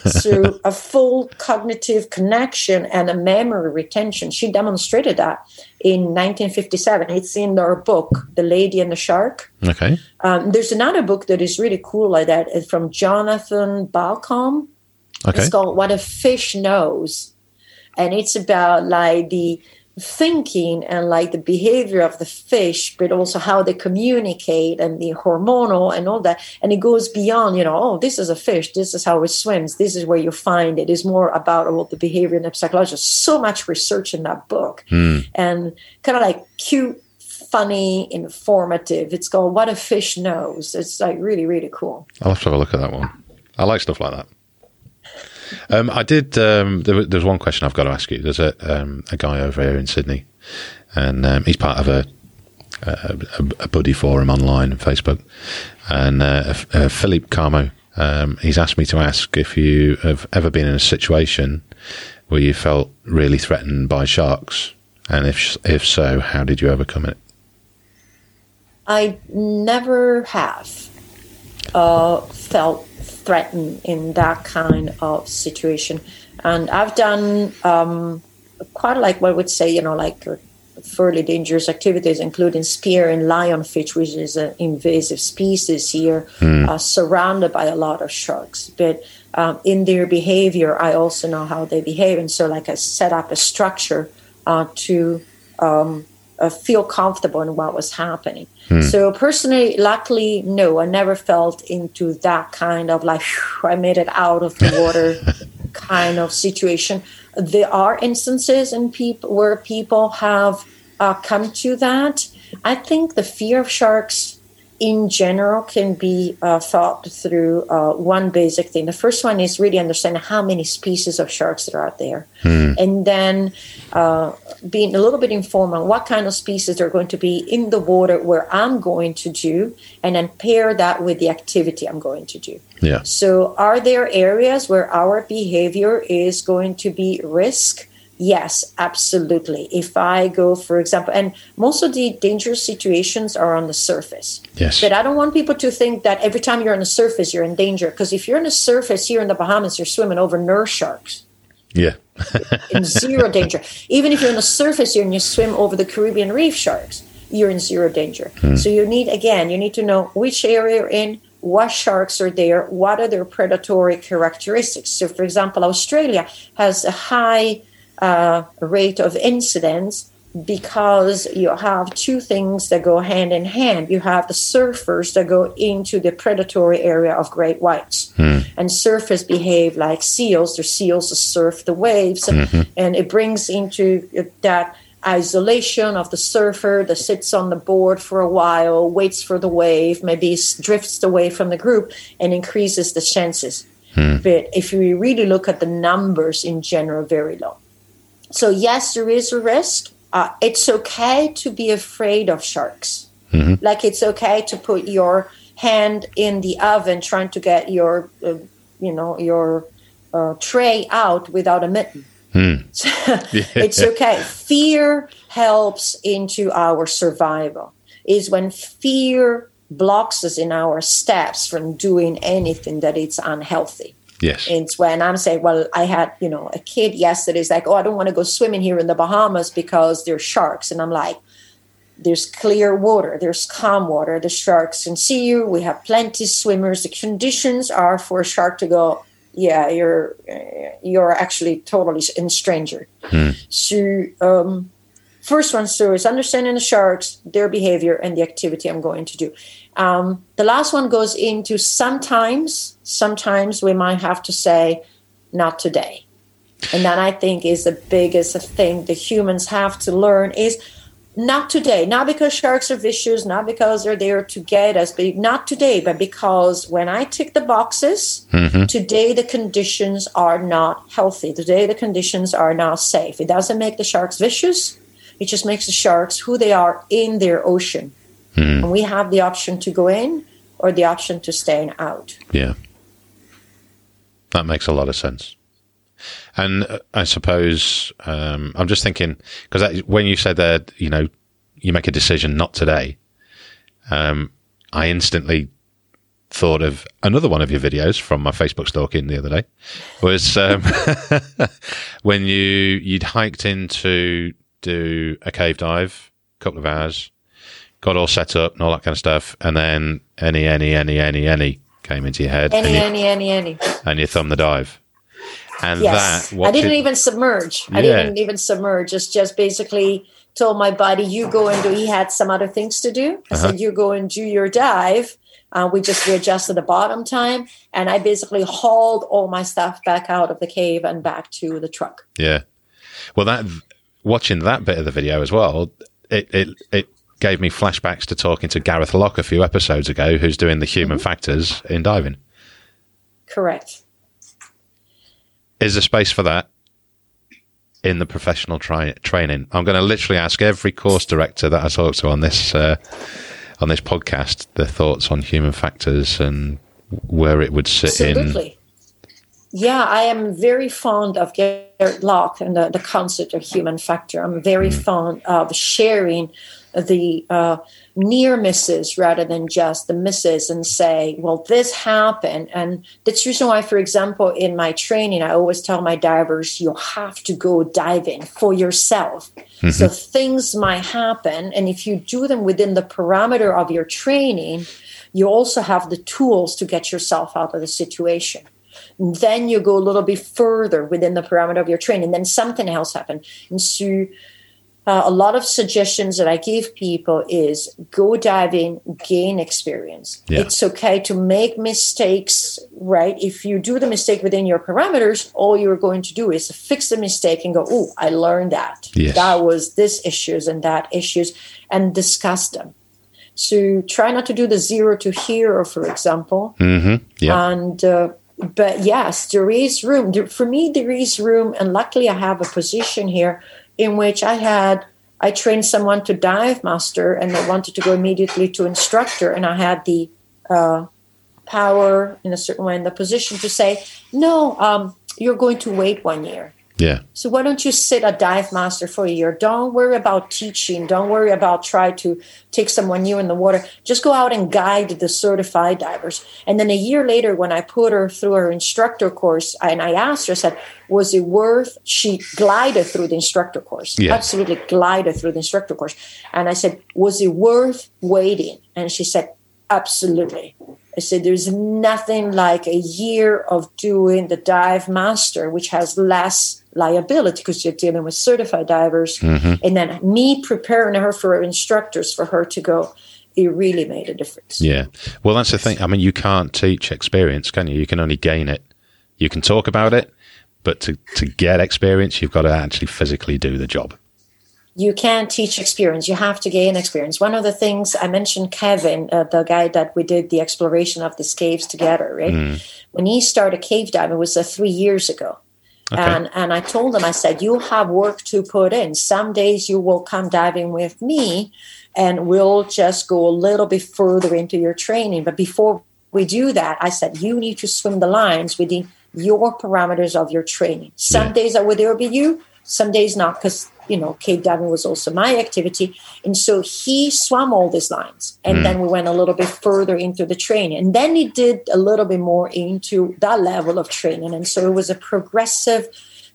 So a full cognitive connection and a memory retention. She demonstrated that in nineteen fifty-seven. It's in her book, The Lady and the Shark. Okay. Um, there's another book that is really cool like that. It's from Jonathan Balcombe. Okay. It's called What a Fish Knows. And it's about like the thinking and like the behavior of the fish, but also how they communicate and the hormonal and all that. And it goes beyond, you know, oh, this is a fish. This is how it swims. This is where you find it. It's more about all the behavior and the psychology. So much research in that book. Mm. And kind of like cute, funny, informative. It's called What a Fish Knows. It's like really, really cool. I'll have to have a look at that one. I like stuff like that. Um, I did, um, there, there's one question I've got to ask you. There's a, um, a guy over here in Sydney, and um, he's part of a, a, a buddy forum online on Facebook. And uh, uh, Philippe Carmo, um, he's asked me to ask if you have ever been in a situation where you felt really threatened by sharks. And if if so, how did you overcome it? I never have. uh, felt threatened in that kind of situation. And I've done um, quite like what I would say, you know, like fairly dangerous activities, including spear and lionfish, which is an invasive species here, mm. uh, surrounded by a lot of sharks. But um, in their behavior, I also know how they behave. And so, like, I set up a structure uh, to um, uh, feel comfortable in what was happening. Mm. So personally, luckily, no, I never felt into that kind of like, whew, I made it out of the water kind of situation. There are instances in people where people have uh, come to that. I think the fear of sharks in general can be uh, thought through uh, one basic thing. The first one is really understanding how many species of sharks there are out there. Mm. And then uh, being a little bit informed on what kind of species are going to be in the water where I'm going to do, and then pair that with the activity I'm going to do. Yeah. So are there areas where our behavior is going to be risk? Yes, absolutely. If I go, for example, and most of the dangerous situations are on the surface. Yes. But I don't want people to think that every time you're on the surface, you're in danger. Because if you're on the surface here in the Bahamas, you're swimming over nurse sharks. Yeah. In zero danger. Even if you're on the surface here and you swim over the Caribbean reef sharks, you're in zero danger. Hmm. So you need, again, you need to know which area you're in, what sharks are there, what are their predatory characteristics. So, for example, Australia has a high Uh, rate of incidents because you have two things that go hand in hand. You have the surfers that go into the predatory area of great whites, mm. and surfers behave like seals. They're seals that surf the waves, mm-hmm. and it brings into that isolation of the surfer that sits on the board for a while, waits for the wave, maybe drifts away from the group, and increases the chances. Mm. But if you really look at the numbers in general, very low. So, yes, there is a risk. Uh, it's okay to be afraid of sharks. Mm-hmm. Like, it's okay to put your hand in the oven trying to get your, uh, you know, your uh, tray out without a mitten. Mm. So, yeah. It's okay. Fear helps into our survival. Is when fear blocks us in our steps from doing anything that it's unhealthy. Yes. It's when I'm saying, well, I had, you know, a kid yesterday is like, oh, I don't want to go swimming here in the Bahamas because there's sharks. And I'm like, there's clear water, there's calm water, the sharks can see you. We have plenty of swimmers. The conditions are for a shark to go, yeah, you're you're actually totally endangered. Hmm. So um, first one, so is understanding the sharks, their behavior, and the activity I'm going to do. Um, the last one goes into sometimes, sometimes we might have to say, not today. And that, I think, is the biggest thing the humans have to learn is not today. Not because sharks are vicious, not because they're there to get us, but not today, but because when I tick the boxes, mm-hmm. today the conditions are not healthy. Today the conditions are not safe. It doesn't make the sharks vicious. It just makes the sharks who they are in their ocean. Mm. And we have the option to go in or the option to staying out. Yeah. That makes a lot of sense. And uh, I suppose um, I'm just thinking, because when you said that, you know, you make a decision not today, um, I instantly thought of another one of your videos from my Facebook stalking the other day was um, when you, you'd hiked in to do a cave dive, a couple of hours, got all set up and all that kind of stuff, and then any, any, any, any, any came into your head. Any, any, any, any. And you thumb the dive. And yes. that... I didn't it, even submerge. Yeah. I didn't even submerge. It's just basically told my body, you go and do... He had some other things to do. I uh-huh. said, you go and do your dive. Uh, we just readjusted the bottom time, and I basically hauled all my stuff back out of the cave and back to the truck. Yeah. Well, that watching that bit of the video as well, it... it, it gave me flashbacks to talking to Gareth Locke a few episodes ago, who's doing the human mm-hmm. factors in diving. Correct. Is there space for that in the professional tri- training? I'm going to literally ask every course director that I talk to on this uh, on this podcast their thoughts on human factors and where it would sit Absolutely. in. Absolutely. Yeah, I am very fond of Gareth Locke and the, the concept of human factor. I'm very mm. fond of sharing the uh, near misses rather than just the misses and say, well, this happened. And that's the reason why, for example, in my training, I always tell my divers, you have to go diving for yourself. Mm-hmm. So things might happen. And if you do them within the parameter of your training, you also have the tools to get yourself out of the situation. Then you go a little bit further within the parameter of your training. Then something else happened. And so uh, a lot of suggestions that I give people is go diving, gain experience. Yeah. It's okay to make mistakes, right? If you do the mistake within your parameters, all you're going to do is fix the mistake and go, oh, I learned that. Yes. That was this issues and that issues, and discuss them. So try not to do the zero to hero, for example. Mm-hmm. Yeah. And... Uh, But yes, there is room. For me, there is room. And luckily, I have a position here in which I had, I trained someone to dive master and they wanted to go immediately to instructor. And I had the uh, power in a certain way, in the position to say, no, um, you're going to wait one year. Yeah. So why don't you sit a dive master for a year? Don't worry about teaching. Don't worry about try to take someone new in the water. Just go out and guide the certified divers. And then a year later, when I put her through her instructor course, and I asked her, I said, was it worth? She glided through the instructor course. Yeah. Absolutely glided through the instructor course. And I said, was it worth waiting? And she said, absolutely. I said, there's nothing like a year of doing the dive master, which has less liability because you're dealing with certified divers. Mm-hmm. And then me preparing her for her instructors for her to go, it really made a difference. Yeah. Well, that's the thing. I mean, you can't teach experience, can you? You can only gain it. You can talk about it, but to, to get experience, you've got to actually physically do the job. You can't teach experience. You have to gain experience. One of the things I mentioned, Kevin, uh, the guy that we did the exploration of these caves together, right? Mm. When he started cave diving, it was uh, three years ago. Okay. And and I told him, I said, you have work to put in. Some days you will come diving with me and we'll just go a little bit further into your training. But before we do that, I said, you need to swim the lines within your parameters of your training. Some yeah. days I would there be you, some days not, because, you know, cave diving was also my activity. And so he swam all these lines. And mm. then we went a little bit further into the training. And then he did a little bit more into that level of training. And so it was a progressive,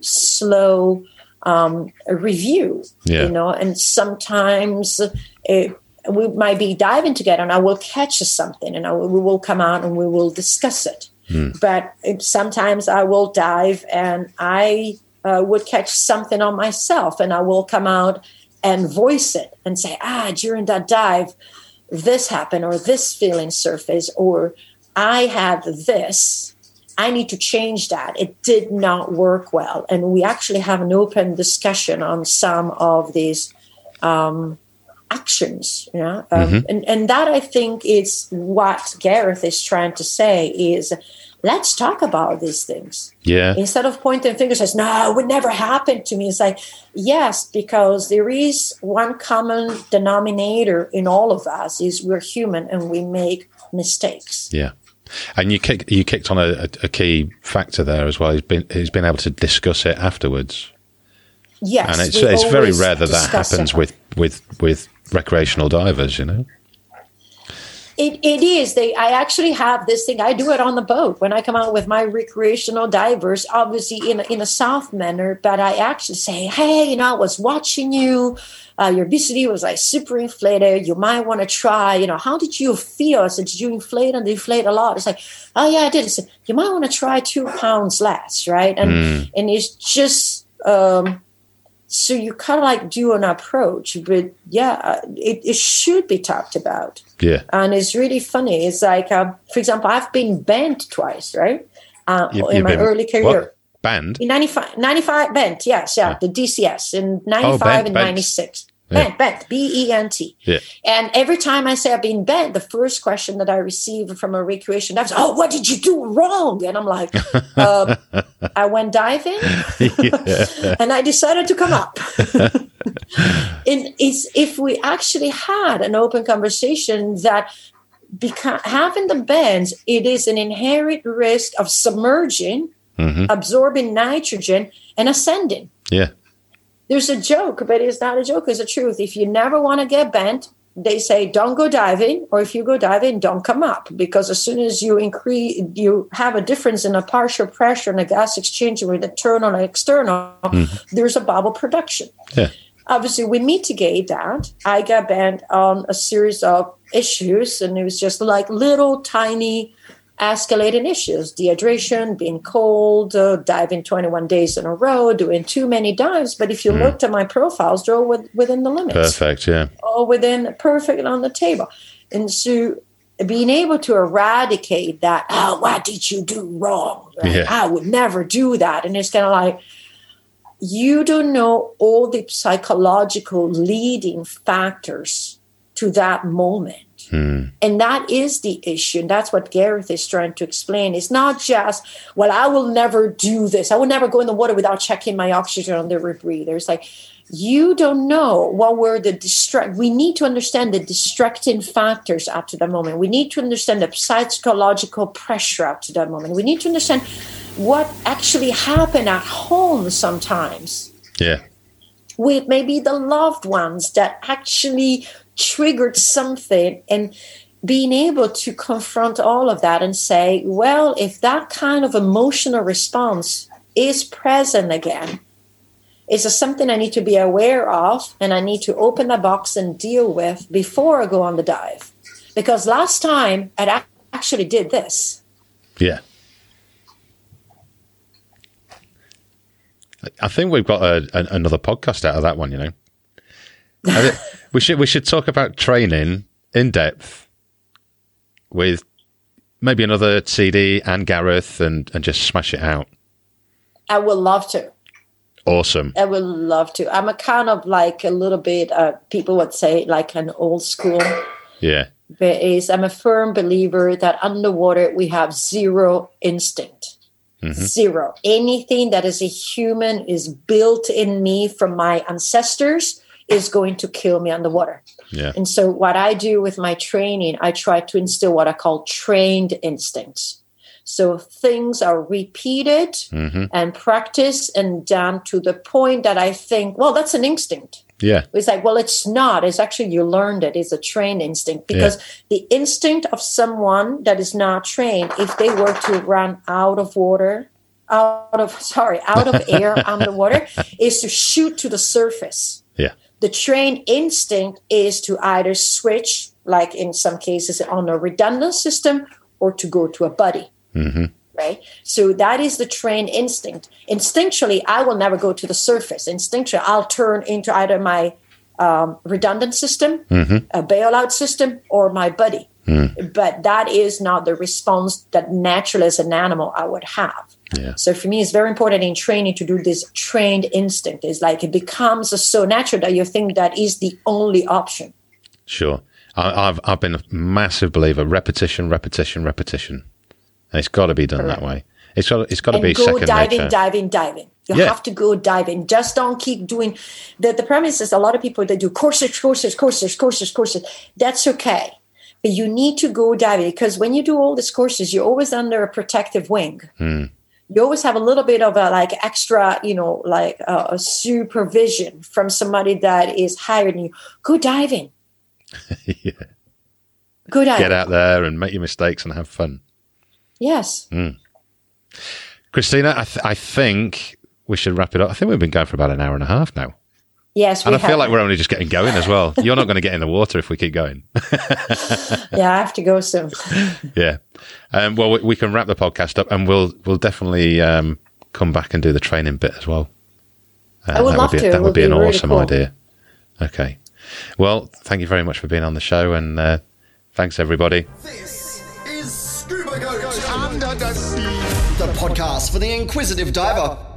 slow um, review, yeah. you know. And sometimes it, we might be diving together and I will catch something and I will, we will come out and we will discuss it. Mm. But it, sometimes I will dive and I... Uh, would catch something on myself and I will come out and voice it and say, ah, during that dive, this happened or this feeling surfaced or I had this. I need to change that. It did not work well. And we actually have an open discussion on some of these um, actions. You know? um, mm-hmm. and, and that I think is what Gareth is trying to say is, let's talk about these things. Yeah. Instead of pointing fingers, says, no, it would never happen to me. It's like, yes, because there is one common denominator in all of us is we're human and we make mistakes. Yeah. And you kick, you kicked on a, a key factor there as well. He's been, he's been able to discuss it afterwards. Yes. And it's, it's very rare that that happens with, with, with recreational divers, you know. It, it is. They. I actually have this thing. I do it on the boat when I come out with my recreational divers, obviously in a, in a soft manner, but I actually say, hey, you know, I was watching you. Uh, your obesity was like super inflated. You might want to try, you know, how did you feel? I said, did you inflate and deflate a lot? It's like, oh, yeah, I did. I said, you might want to try two pounds less, right? And mm. and it's just... Um, So you kind of like do an approach, but yeah, it, it should be talked about. Yeah. And it's really funny. It's like, uh, for example, I've been banned twice, right? Uh, you, in my early career. What? Banned? In ninety-five, ninety-five banned, yes, yeah, yeah. The D C S in ninety-five oh, banned, and banned. ninety-six. Yeah. Bent, bent, B E N T. Yeah. And every time I say I've been bent, the first question that I receive from a recreation diver is, oh, what did you do wrong? And I'm like, uh, I went diving and I decided to come up. And it's, if we actually had an open conversation that beca- having the bends, it is an inherent risk of submerging, mm-hmm. absorbing nitrogen and ascending. Yeah. there's a joke, but it's not a joke. It's the truth. If you never want to get bent, they say don't go diving, or if you go diving, don't come up, because as soon as you increase, you have a difference in a partial pressure and a gas exchange with internal and external, mm-hmm. there's a bubble production. Yeah. Obviously, we mitigate that. I got bent on a series of issues, and it was just like little tiny escalating issues: dehydration, being cold, uh, diving twenty-one days in a row, doing too many dives. But if you mm. looked at my profiles, they're all with, within the limits. Perfect, yeah. All within, perfect on the table. And so being able to eradicate that, oh, what did you do wrong? Like, yeah. I would never do that. And it's kind of like, you don't know all the psychological leading factors to that moment. Mm. And that is the issue. And that's what Gareth is trying to explain. It's not just, well, I will never do this. I will never go in the water without checking my oxygen on the rebreather. It's like, you don't know what were the distract. We need to understand the distracting factors up to that moment. We need to understand the psychological pressure up to that moment. We need to understand what actually happened at home sometimes. Yeah. With maybe the loved ones that actually triggered something, and being able to confront all of that and say, well, if that kind of emotional response is present again, it's something I need to be aware of, and I need to open the box and deal with before I go on the dive. Because last time I actually did this. Yeah. I think we've got a, a, another podcast out of that one, you know. I mean, we should we should talk about training in depth with maybe another C D and Gareth, and, and just smash it out. I would love to. Awesome. I would love to. I'm a kind of like a little bit, uh, people would say like an old school. Yeah. But is I'm a firm believer that underwater we have zero instinct. Mm-hmm. Zero. Anything that is a human is built in me from my ancestors is going to kill me underwater. Yeah. And so what I do with my training, I try to instill what I call trained instincts. So things are repeated mm-hmm. and practiced and done to the point that I think, well, that's an instinct. Yeah. It's like, well, it's not. It's actually, you learned it. It's a trained instinct, because yeah. the instinct of someone that is not trained, if they were to run out of water, out of, sorry, out of air underwater, is to shoot to the surface. Yeah. The trained instinct is to either switch, like in some cases, on a redundant system, or to go to a buddy, mm-hmm. right? So that is the trained instinct. Instinctually, I will never go to the surface. Instinctually, I'll turn into either my um, redundant system, mm-hmm. a bailout system, or my buddy. Mm. But that is not the response that naturally as an animal I would have. Yeah. So for me, it's very important in training to do this trained instinct. It's like it becomes so natural that you think that is the only option. Sure. I, I've I've been a massive believer. Repetition, repetition, repetition. And it's got to be done Correct. that way. It's got it's got to be go second diving, nature. diving, diving. You yeah. have to go diving. Just don't keep doing. The, the premise is a lot of people, they do courses, courses, courses, courses, courses. That's okay. But you need to go diving, because when you do all these courses, you're always under a protective wing. Mm. You always have a little bit of a like extra, you know, like uh, a supervision from somebody that is higher than you. Go diving. yeah. Go diving. Get out there and make your mistakes and have fun. Yes. Mm. Christina, I, th- I think we should wrap it up. I think we've been going for about an hour and a half now. Yes, we and I have. Feel like we're only just getting going as well. You're not going to get in the water if we keep going. yeah, I have to go soon. yeah, um, well, we, we can wrap the podcast up, and we'll we'll definitely um, come back and do the training bit as well. Uh, I would love to. That would be, that would be an really awesome cool. idea. Okay, well, thank you very much for being on the show, and uh, thanks everybody. This is Scuba Go Go Under the Sea, the podcast for the inquisitive diver.